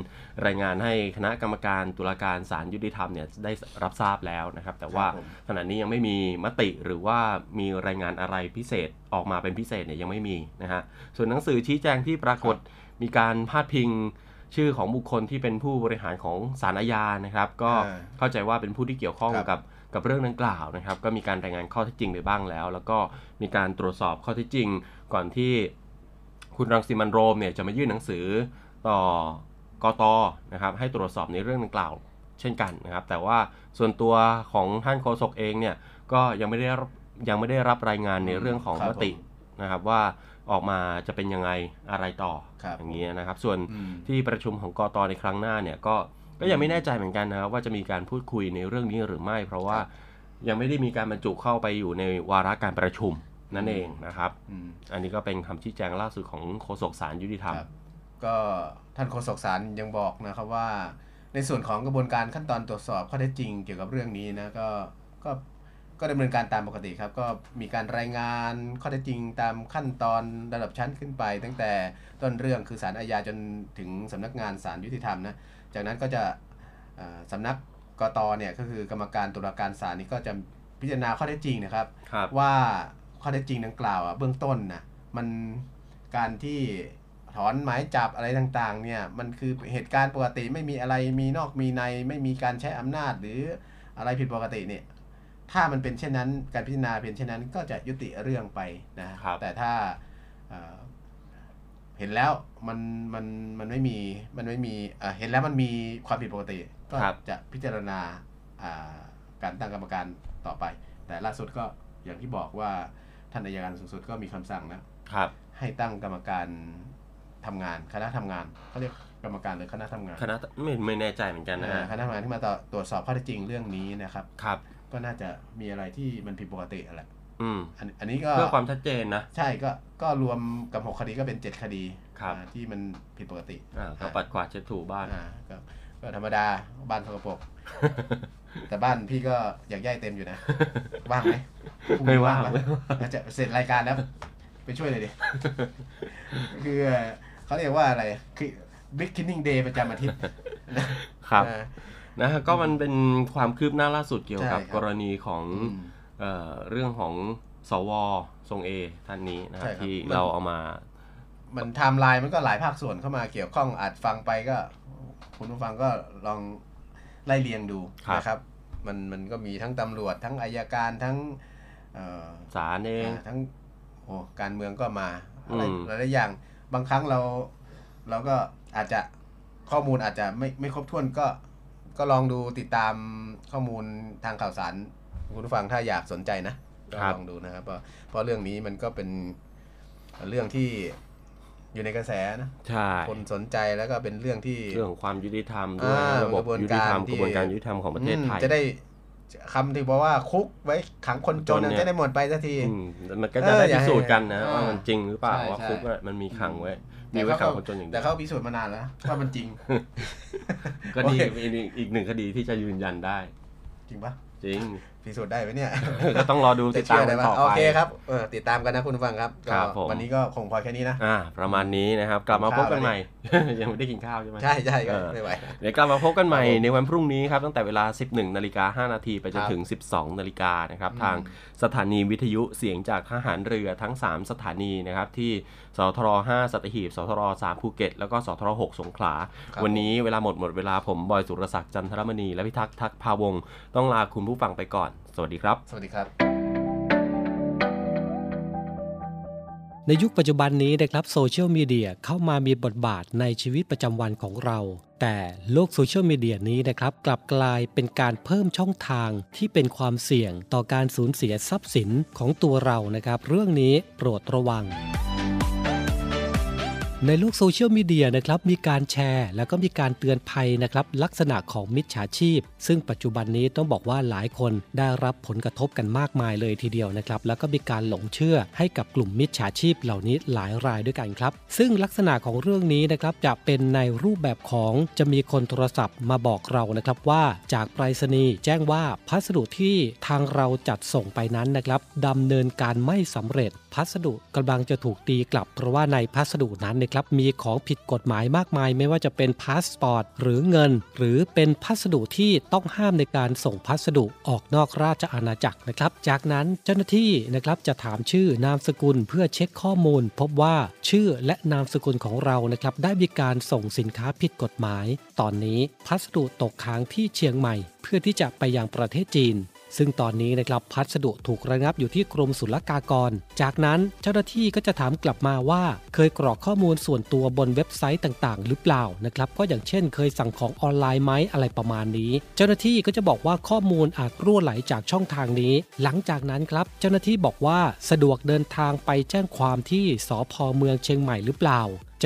รายงานให้คณะกรรมการตุลาการศาลยุติธรรมเนี่ยได้รับทราบแล้วนะครับแต่ว่าขณะนี้ยังไม่มีมติหรือว่ามีรายงานอะไรพิเศษออกมาเป็นพิเศษเนี่ยยังไม่มีนะฮะส่วนหนังสือชี้แจงที่ปรากฏใน มีการพาดพิงชื่อของบุคคลที่เป็นผู้บริหารของศาลอาญานะครับก็เข้าใจว่าเป็นผู้ที่เกี่ยวข้องกับกับเรื่องดังกล่าวนะครับก็มีการรายงานข้อเท็จจริงไปบ้างแล้วแล้วก็มีการตรวจสอบข้อเท็จจริงก่อนที่คุณรังสิมันต์โรมเนี่ยจะมายื่นหนังสือต่อกต.นะครับให้ตรวจสอบในเรื่องดังกล่าวเช่นกันนะครับแต่ว่าส่วนตัวของท่านโฆษกเองเนี่ยก็ยังไม่ได้ยังไม่ได้รับรายงานในเรื่องของมตินะครับว่าออกมาจะเป็นยังไงอะไรต่ออย่างนี้นะครับส่วนที่ประชุมของกต.ในครั้งหน้าเนี่ยก็ก็ยังไม่แน่ใจเหมือนกันนะครับว่าจะมีการพูดคุยในเรื่องนี้หรือไม่เพราะว่ายังไม่ได้มีการบรรจุเข้าไปอยู่ในวาระการประชุมนั่นเองนะครับอันนี้ก็เป็นคำชี้แจงล่าสุดของโฆษกศาลยุติธรรมก็ท่านโฆษกศาลยังบอกนะครับว่าในส่วนของกระบวนการขั้นตอนตรวจสอบข้อเท็จจริงเกี่ยวกับเรื่องนี้นะก็ก็ก็ดำเนินการตามปกติครับก็มีการรายงานข้อเท็จจริงตามขั้นตอนระดับชั้นขึ้นไปตั้งแต่ต้นเรื่องคือศาลอาญาจนถึงสำนักงานศาลยุติธรรมนะจากนั้นก็จะสำนักกต.เนี่ยก็คือกรรมการตุลาการศาลนี้ก็จะพิจารณาข้อเท็จจริงนะครับว่าข้อเท็จจริงดังกล่าวเบื้องต้นนะมันการที่ถอนหมายจับอะไรต่างๆเนี่ยมันคือเหตุการณ์ปกติไม่มีอะไรมีนอกมีในไม่มีการใช้อำนาจหรืออะไรผิดปกติเนี่ยถ้ามันเป็นเช่นนั้นการพิจารณาเป็นเช่นนั้นก็จะยุติเรื่องไปนะแต่ถ้าเห็นแล้วมันมันมันไม่มีมันไม่มีเห็นแล้วมันมีความผิดปกติก็จะพิจารณาการตั้งกรรมการต่อไปแต่ล่าสุดก็อย่างที่บอกว่าท่านอัยการสูงสุดก็มีคำสั่งแล้วให้ตั้งกรรมการทำงานคณะทำงานเขาเรียกกรรมการหรือคณะทำงานคณะไม่ไม่แน่ใจเหมือนกันนะคณะทำงานที่มาตรวจสอบข้อเท็จจริงเรื่องนี้นะครับครับก็น่าจะมีอะไรที่มันผิดปกติอะไรอืมอันนี้ก็เพื่อความชัดเจนนะใช่ก็ก็รวมกับหกคดีก็เป็นเจ็ดคดีที่มันผิดปกติก็ปัดกวาดเช็ดถูบ้านก็ธรรมดาบ้านสกปรกแต่บ้านพี่ก็อยากย้ายเต็มอยู่นะว่างไหมไม่ว่างแล้วจะเสร็จรายการแล้วไปช่วยเลยดิคือเขาเรียกว่าอะไรคือ Big Cleaning Day ประจำอาทิตย์ครับนะก็มันเป็นความคืบหน้าล่าสุดเกี่ยวกับกรณีของเอ่อเรื่องของสวทรงเอท่านนี้นะครับที่เราเอามามันไทม์ไลน์มันก็หลายภาคส่วนเข้ามาเกี่ยวข้องอาจฟังไปก็คุณผู้ฟังก็ลองไล่เรียงดูนะครับมันมันก็มีทั้งตำรวจทั้งอัยการทั้งศาลเองทั้งโอ้การเมืองก็มาอะไรหลายอย่างบางครั้งเราเราก็อาจจะข้อมูลอาจจะไม่ไม่ครบถ้วนก็ก็ลองดูติดตามข้อมูลทางข่าวสารคุณผู้ฟังถ้าอยากสนใจนะลองดูนะครับเพราะเรื่องนี้มันก็เป็นเรื่องที่อยู่ในกระแสนะคนสนใจแล้วก็เป็นเรื่องที่เรื่องของความยุติธรรมด้วยระบบยุติธรรมกระบวนการยุติธรรมของประเทศไทยจะได้คำที่บอกว่าคุกไว้ขังคนจนนั้นจะได้หมดไปสักทีมันก็จะได้พิสูจน์กันนะว่ามันจริงหรือเปล่าว่าคุกมันมีขังไว้มีไว้ขังคนจนอย่างเดียวแต่เขาพิสูจน์มานานแล้วว่ามันจริงก็ดีอีกหนึ่งคดีที่จะยืนยันได้จริงปะจริงพิสูจน์ได้ไหมเนี่ยก็ต้องรอดูติดตามกันต่อไปโอเคครับติดตามกันนะคุณฟังครับวันนี้ก็คงพอแค่นี้นะประมาณนี้นะครับกลับมาพบกันใหม่ยังไม่ได้กินข้าวใช่ไหมใช่ใช่ไม่ไหวเดี๋ยวกลับมาพบกันใหม่ในวันพรุ่งนี้ครับตั้งแต่เวลา สิบเอ็ดนาฬิกาห้านาทีไปจนถึง สิบสองนาฬิกานะครับทางสถานีวิทยุเสียงจากทหารเรือทั้งสามสถานีนะครับที่สทรห้าสัตหีบสทรสามภูเก็ตแล้วก็สทรหกสงขลาวันนี้เวลาหมดหมดเวลาผมบอยสุรศักดิ์จันทรมณีและพิทักษ์ทักพาวงศ์ต้องลาคุณผู้ฟังไปก่อนสวัสดีครับสวัสดีครับในยุคปัจจุบันนี้นะครับโซเชียลมีเดียเข้ามามีบทบาทในชีวิตประจำวันของเราแต่โลกโซเชียลมีเดียนี้นะครับกลับกลายเป็นการเพิ่มช่องทางที่เป็นความเสี่ยงต่อการสูญเสียทรัพย์สินของตัวเรานะครับเรื่องนี้โปรดระวังในโลกโซเชียลมีเดียนะครับมีการแชร์แล้วก็มีการเตือนภัยนะครับลักษณะของมิจฉาชีพซึ่งปัจจุบันนี้ต้องบอกว่าหลายคนได้รับผลกระทบกันมากมายเลยทีเดียวนะครับแล้วก็มีการหลงเชื่อให้กับกลุ่มมิจฉาชีพเหล่านี้หลายรายด้วยกันครับซึ่งลักษณะของเรื่องนี้นะครับจะเป็นในรูปแบบของจะมีคนโทรศัพท์มาบอกเรานะครับว่าจากไปรษณีย์แจ้งว่าพัสดุที่ทางเราจัดส่งไปนั้นนะครับดำเนินการไม่สำเร็จ พัสดุกำลังจะถูกตีกลับเพราะว่าในพัสดุนั้นนะครับมีของผิดกฎหมายมากมายไม่ว่าจะเป็นพาสปอร์ตหรือเงินหรือเป็นพัสดุที่ต้องห้ามในการส่งพัสดุออกนอกราชอาณาจักรนะครับจากนั้นเจ้าหน้าที่นะครับจะถามชื่อนามสกุลเพื่อเช็คข้อมูลพบว่าชื่อและนามสกุลของเรานะครับได้มีการส่งสินค้าผิดกฎหมายตอนนี้พัสดุตกค้างที่เชียงใหม่เพื่อที่จะไปยังประเทศจีนซึ่งตอนนี้นะครับพัสดุถูกระงับอยู่ที่กรมศุลกากรจากนั้นเจ้าหน้าที่ก็จะถามกลับมาว่าเคยกรอกข้อมูลส่วนตัวบนเว็บไซต์ต่างๆหรือเปล่านะครับก็อย่างเช่นเคยสั่งของออนไลน์ไหมอะไรประมาณนี้เจ้าหน้าที่ก็จะบอกว่าข้อมูลอาจรั่วไหลจากช่องทางนี้หลังจากนั้นครับเจ้าหน้าที่บอกว่าสะดวกเดินทางไปแจ้งความที่สภ.เมืองเชียงใหม่หรือเปล่าเ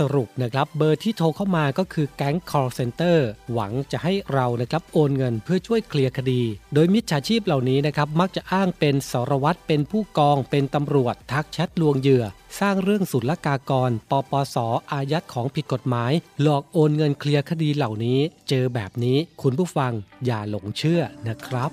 สรุปนะครับเบอร์ที่โทรเข้ามาก็คือแก๊ง call center หวังจะให้เรานะครับโอนเงินเพื่อช่วยเคลียร์คดีโดยมิจฉาชีพเหล่านี้นะครับมักจะอ้างเป็นสารวัตรเป็นผู้กองเป็นตำรวจทักแชทลวงเหยื่อสร้างเรื่องศุลกากรปปส.อายัดของผิดกฎหมายหลอกโอนเงินเคลียร์คดีเหล่านี้เจอแบบนี้คุณผู้ฟังอย่าหลงเชื่อนะครับ